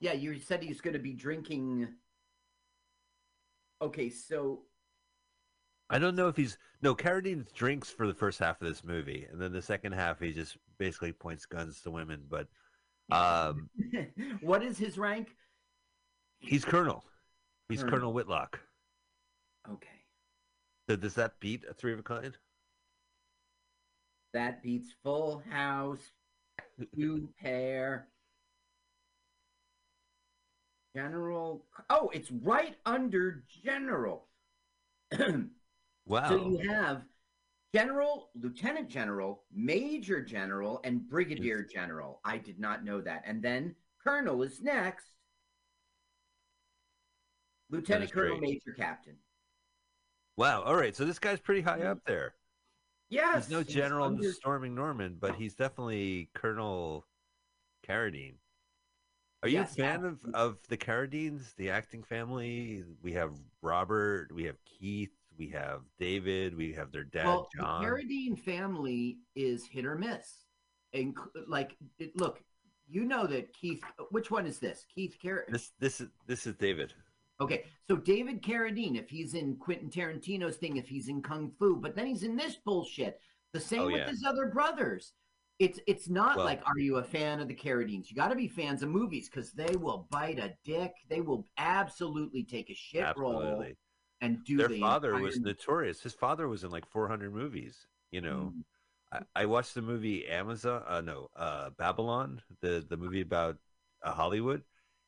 Yeah, you said he's going to be drinking... Okay, so... I don't know if he's... No, Carradine drinks for the first half of this movie, and then the second half he just basically points guns to women, but... What is his rank? He's Colonel. He's Colonel Whitlock. Okay. So does that beat a 3 of a kind? That beats Full House, 2 Pair, General... Oh, it's right under General. Wow. So you have General, Lieutenant General, Major General, and Brigadier General. I did not know that. And then Colonel is next. Lieutenant Colonel, Major, Captain. Wow. All right. So this guy's pretty high up there. Yes. He's no general storming Norman, but he's definitely Colonel Carradine. Are you a fan of the Carradines, the acting family? We have Robert, we have Keith, we have David, we have their dad, John. The Carradine family is hit or miss. And look, you know that Keith. Which one is this? Keith Carradine. This is David. Okay, so David Carradine, if he's in Quentin Tarantino's thing, if he's in Kung Fu, but then he's in this bullshit. The same with his other brothers. It's not like, are you a fan of the Carradines? You got to be fans of movies because they will bite a dick. They will absolutely take a shit roll and do their father was notorious. His father was in like 400 movies. You know, I watched the movie Babylon, the movie about Hollywood,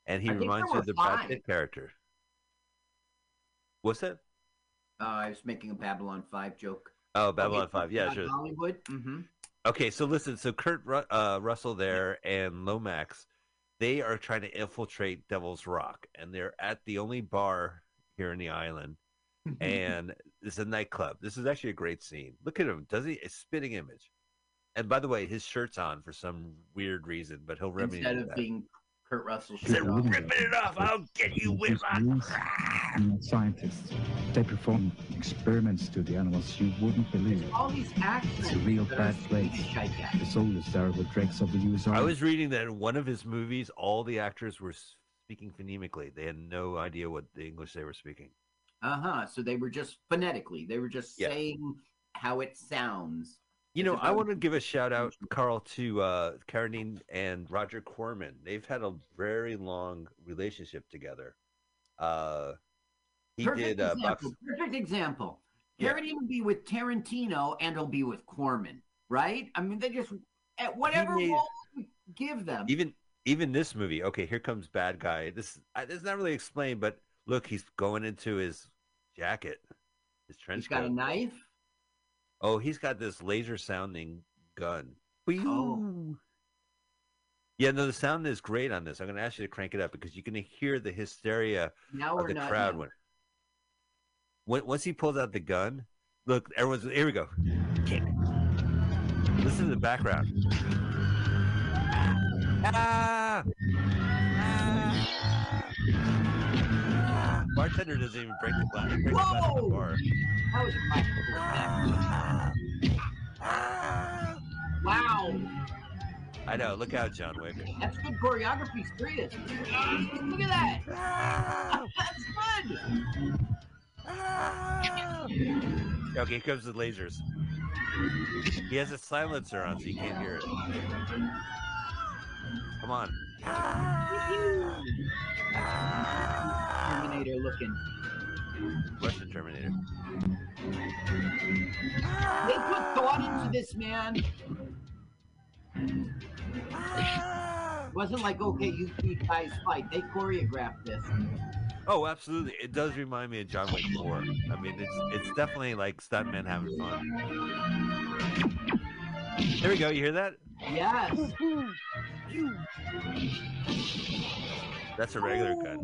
and he reminds me of the Brad Pitt character. What's that? I was making a Babylon 5 joke. Oh, Babylon 5, yeah, sure. Hollywood. Mm-hmm. Okay, so listen, so Kurt Russell there and Lomax, they are trying to infiltrate Devil's Rock, and they're at the only bar here in the island, and it's a nightclub. This is actually a great scene. Look at him. Does he? It's a spitting image. And by the way, his shirt's on for some weird reason, but he'll remedy that. Instead of being Kurt Russell, said, ripping it off, I'll get you with my scientists. They perform experiments to the animals you wouldn't believe. All these it's a real bad place. The soldiers there with drakes of the USR. I was reading that in one of his movies, all the actors were speaking phonemically. They had no idea what the English they were speaking. So they were just phonetically. They were just saying how it sounds. You know, I want to give a shout out, Carl, to Carradine and Roger Corman. They've had a very long relationship together. He did a perfect example. Carradine will be with Tarantino and he'll be with Corman, right? I mean, they just at whatever role you give them. Even this movie. Okay, here comes bad guy. This is not really explained, but look, he's going into his jacket, his trench coat. He's got a knife. Oh, he's got this laser-sounding gun. Oh. Yeah, no, the sound is great on this. I'm going to ask you to crank it up because you can hear the hysteria of the crowd. Once he pulls out the gun, look, everyone's... Here we go. Kick. Listen to the background. Bartender doesn't even break the glass. Whoa! The bar. That was wow. I know. Look out, John Wicker. That's good choreography, serious. Look at that. That's fun. Okay, here comes the lasers. He has a silencer on, so you can't hear it. Come on. Terminator looking. Russian Terminator. They put thought into this, man. It wasn't like, okay, you guys fight. They choreographed this. Oh, absolutely. It does remind me of John Wick 4. I mean, it's definitely like stuntmen having fun. There we go. You hear that? Yes. That's a regular gun.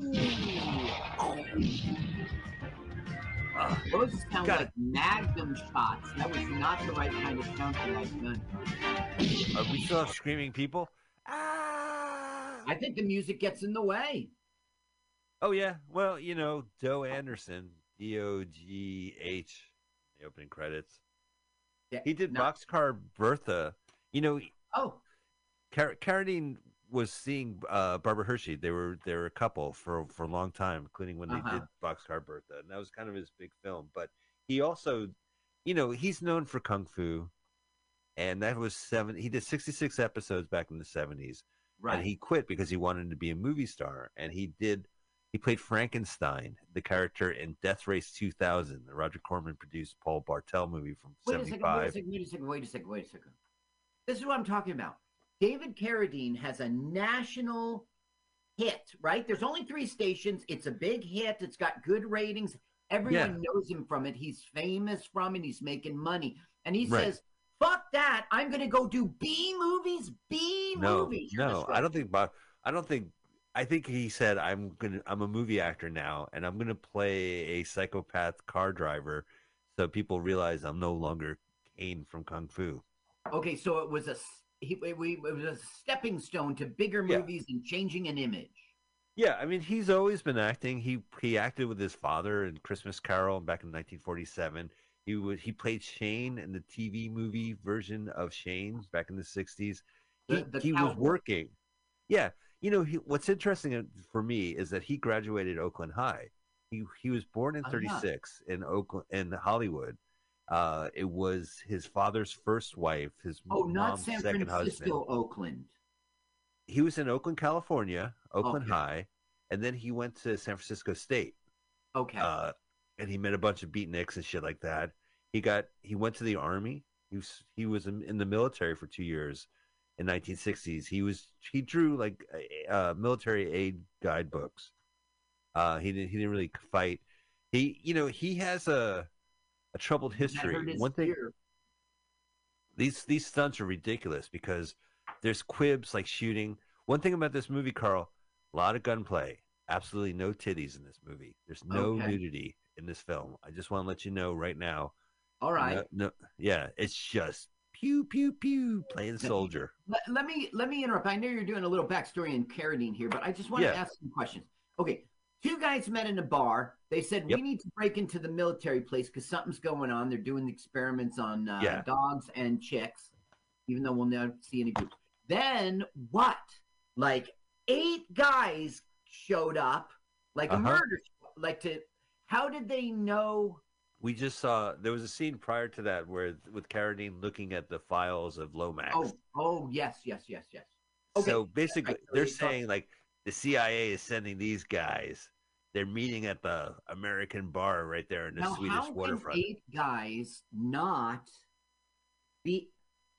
Those sound like magnum shots. That was not the right kind of sound for that gun. Are we still screaming people? I think the music gets in the way. Oh, yeah. Well, you know, Doe Anderson, D-O-G-H, the opening credits. Yeah, he did Boxcar Bertha. You know, Carradine was seeing Barbara Hershey. They were a couple for a long time, including when they did Boxcar Bertha, and that was kind of his big film. But he also, you know, he's known for Kung Fu, and that was he did 66 episodes back in the 70s, right? And he quit because he wanted to be a movie star, and he played Frankenstein, the character in Death Race 2000, the Roger Corman produced Paul Bartel movie from 75. Wait a second. This is what I'm talking about. David Carradine has a national hit, right? There's only 3 stations. It's a big hit. It's got good ratings. Everyone knows him from it. He's famous from it. He's making money. And he says, fuck that, I'm going to go do B movies. No, I think he said, I'm a movie actor now, and I'm going to play a psychopath car driver so people realize I'm no longer Kane from Kung Fu. Okay, so it was a stepping stone to bigger movies and changing an image. Yeah, I mean, he's always been acting. He acted with his father in Christmas Carol back in 1947. He played Shane in the TV movie version of Shane back in the 60s. He was working. Yeah, you know, what's interesting for me is that he graduated Oakland High. He was born in 36 in Oakland, in Hollywood. It was his father's first wife, his mom's second husband. Oh, not San Francisco, Oakland. He was in Oakland, California, Oakland High, and then he went to San Francisco State. Okay. And he met a bunch of beatniks and shit like that. He went to the Army. He was in the military for 2 years in 1960s. He drew like military aid guidebooks. He didn't really fight. He has a troubled history. One thing. These stunts are ridiculous because there's quibs like shooting. One thing about this movie, Carl, a lot of gunplay. Absolutely no titties in this movie. There's no nudity in this film. I just want to let you know right now. All right. No, yeah, it's just pew pew pew playing soldier. Let me interrupt. I know you're doing a little backstory in Carradine here, but I just want to ask some questions. Okay, two guys met in a bar. They said we need to break into the military place because something's going on. They're doing experiments on dogs and chicks, even though we'll never see any groups. Then what? Like 8 guys showed up, like a murder. How did they know? We just saw there was a scene prior to that with Carradine looking at the files of Lomax. Oh yes. Okay. So basically, they're saying like the CIA is sending these guys. They're meeting at the American bar right there in the Swedish waterfront. How can 8 guys not be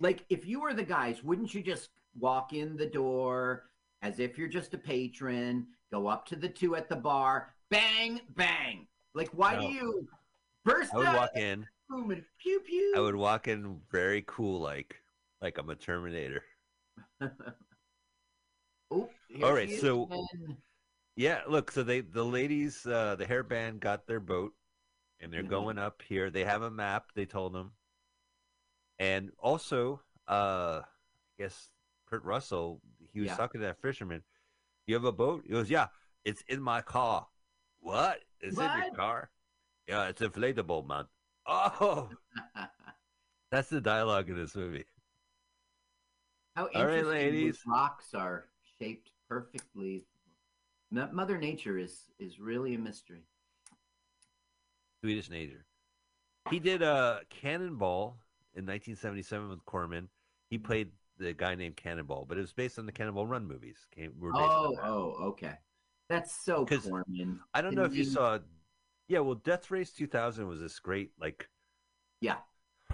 like? If you were the guys, wouldn't you just walk in the door as if you're just a patron? Go up to the 2 at the bar. Bang, bang. Like, why do you burst out walk in the room and pew, pew? I would walk in very cool, like I'm a Terminator. All right, so, look, so the ladies, the hairband got their boat, and they're going up here. They have a map, they told them. And also, I guess Kurt Russell, he was talking to that fisherman. You have a boat? He goes, yeah, it's in my car. What? It's in your car? Yeah, it's inflatable, man. Oh! That's the dialogue in this movie. How interesting, ladies. Rocks are shaped perfectly. Mother Nature is really a mystery. Swedish nature. He did a Cannonball in 1977 with Corman. He played the guy named Cannonball, but it was based on the Cannonball Run movies. Okay. That's so Corman. I don't know if you saw. Yeah, well, Death Race 2000 was this great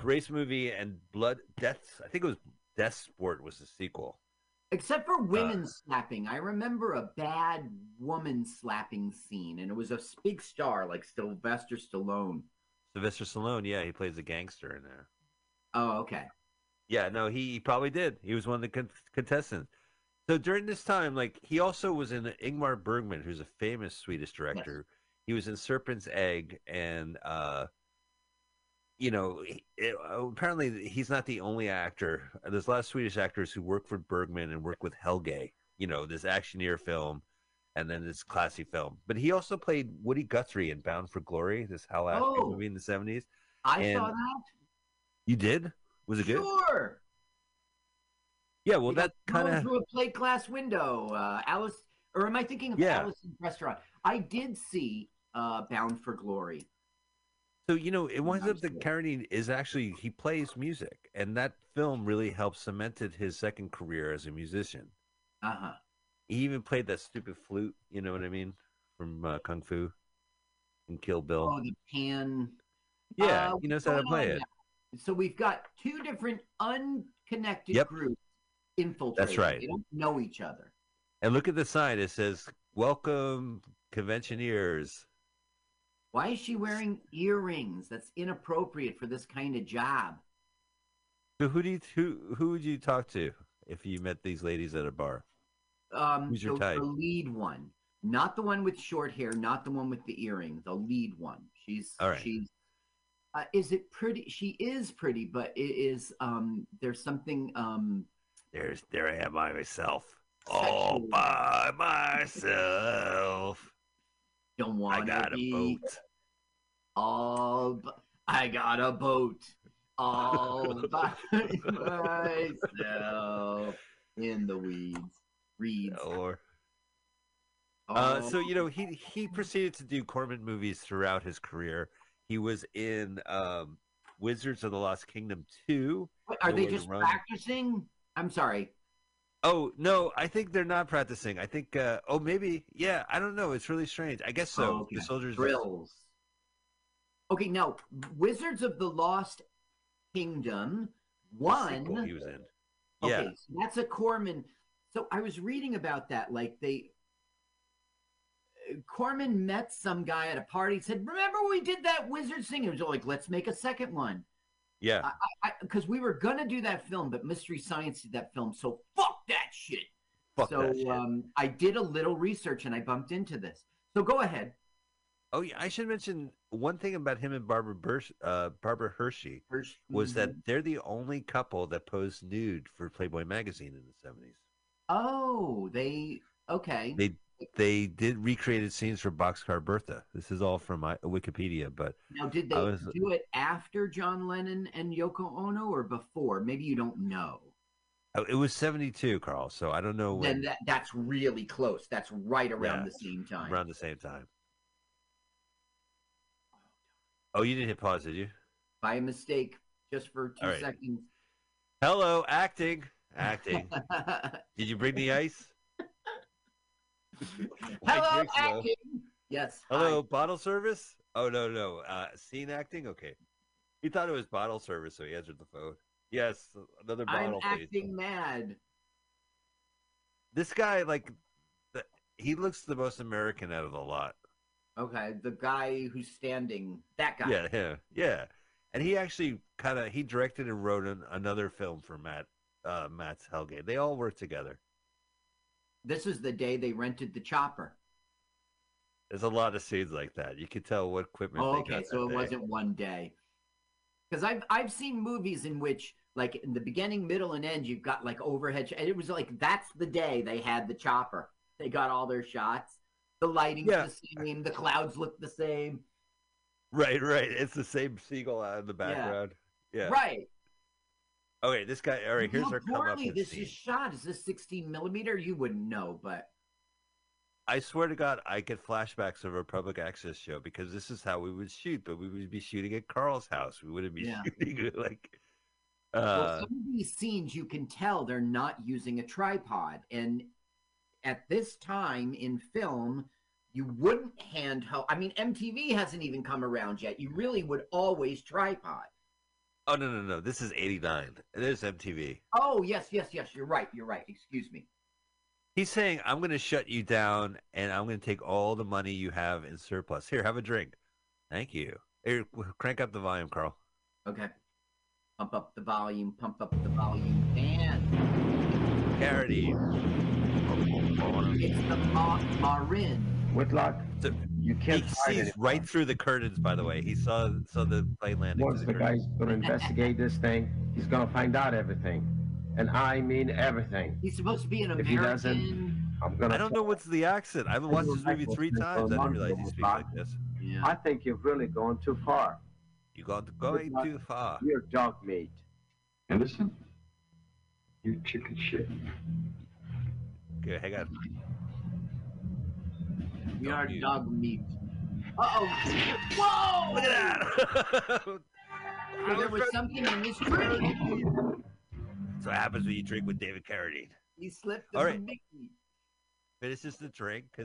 race movie, and I think it was Death Sport was the sequel. Except for women slapping. I remember a bad woman slapping scene, and it was a big star like Sylvester Stallone. Sylvester Stallone, yeah, he plays a gangster in there. Oh, okay. Yeah, no, he probably did. He was one of the contestants. So during this time, like, he also was in Ingmar Bergman, who's a famous Swedish director. Yes. He was in Serpent's Egg, and, apparently he's not the only actor. There's a lot of Swedish actors who work for Bergman and work with Helge, this actioneer film, and then this classy film. But he also played Woody Guthrie in Bound for Glory, this Hal Ashby movie in the 70s. I saw that. You did? Was it good? Sure. Yeah, well, that kind of through a plate glass window. Alice, or am I thinking of Alice's Restaurant? I did see Bound for Glory. So it winds up that Carradine is actually he plays music, and that film really helped cemented his second career as a musician. He even played that stupid flute. You know what I mean? From Kung Fu and Kill Bill. Oh, the pan. Yeah, he knows how to play it. So we've got 2 different unconnected groups infiltrated. That's right. They don't know each other. And look at the sign. It says, welcome, conventioneers. Why is she wearing earrings? That's inappropriate for this kind of job. So who would you talk to if you met these ladies at a bar? Who's your type? The lead one, not the one with short hair, not the one with the earring. The lead one. She's all right. She's is it pretty? She is pretty, but it is there's something there I am by myself, sexual. All by myself. Don't want to be. Boat. All I got a boat. All by myself in the weeds. Reeds. Or, so you know, he proceeded to do Corman movies throughout his career. He was in Wizards of the Lost Kingdom 2. Wait, are they just practicing? I'm sorry. Oh no, I think they're not practicing. I think maybe yeah. I don't know. It's really strange. I guess so. Oh, okay. The soldiers drills. Okay, now Wizards of the Lost Kingdom 1. The he was in. Yeah, okay, so that's a Corman. So I was reading about that. Like Corman met some guy at a party. Said, "Remember we did that wizard thing?" It was all like, "Let's make a second one." Yeah, because we were gonna do that film, but Mystery Science did that film, so fuck that shit. Fuck so that shit. I did a little research and I bumped into this. So go ahead. Oh yeah, I should mention one thing about him and Barbara Hershey was that they're the only couple that posed nude for Playboy magazine in the '70s. Oh, they did recreated scenes for Boxcar Bertha. This is all from Wikipedia, but now did they do it after John Lennon and Yoko Ono or before? Maybe you don't know. It was 72, Carl. So I don't know. Then that's really close. That's right around the same time. Around the same time. Oh, you didn't hit pause, did you? By mistake, just for two seconds. Hello, acting. Did you bring the ice? Hello, acting. So. Yes. Hello, bottle service? Oh, no. Scene acting? Okay. He thought it was bottle service, so he answered the phone. Yes, another bottle. I'm acting mad. This guy, he looks the most American out of the lot. Okay, the guy who's standing. That guy. Yeah. And he actually he directed and wrote another film for Mats Helge. They all work together. This is the day they rented the chopper. There's a lot of scenes like that. You can tell what equipment they got. Okay, so it wasn't one day. Because I've seen movies in which, in the beginning, middle, and end, you've got, overhead. And it was that's the day they had the chopper. They got all their shots. The lighting's the same. The clouds look the same. Right. It's the same seagull out in the background. Yeah. Right. Okay, this guy. All right, here's our come up. This is shot. Is this 16 millimeter? You wouldn't know, but I swear to God, I get flashbacks of our public access show because this is how we would shoot. But we would be shooting at Carl's house. We wouldn't be shooting some of these scenes. You can tell they're not using a tripod, and at this time in film, you wouldn't handheld. I mean, MTV hasn't even come around yet. You really would always tripod. Oh, no. This is 89. There's MTV. Oh, yes. You're right. Excuse me. He's saying, I'm going to shut you down, and I'm going to take all the money you have in surplus. Here, have a drink. Thank you. Here, crank up the volume, Carl. Okay. Pump up the volume. And... parody. It's the Marin. Whitlock. You can't see right through the curtains, by the way. He saw the plane landing. Once the guy's going to investigate this thing, he's going to find out everything. And I mean everything. He's supposed to be an American. If he doesn't, I don't know what's the accent. I've watched this movie 3 times. I didn't realize he speaks like this. Yeah. I think you've really gone too far. You got going too far. You're dog meat. Anderson? You chicken shit. Okay, hang on. We are dog meat. Uh-oh. Whoa! Look at that! There was something in this drink. That's what happens when you drink with David Carradine. He slipped the Mickey. Finishes the drink, because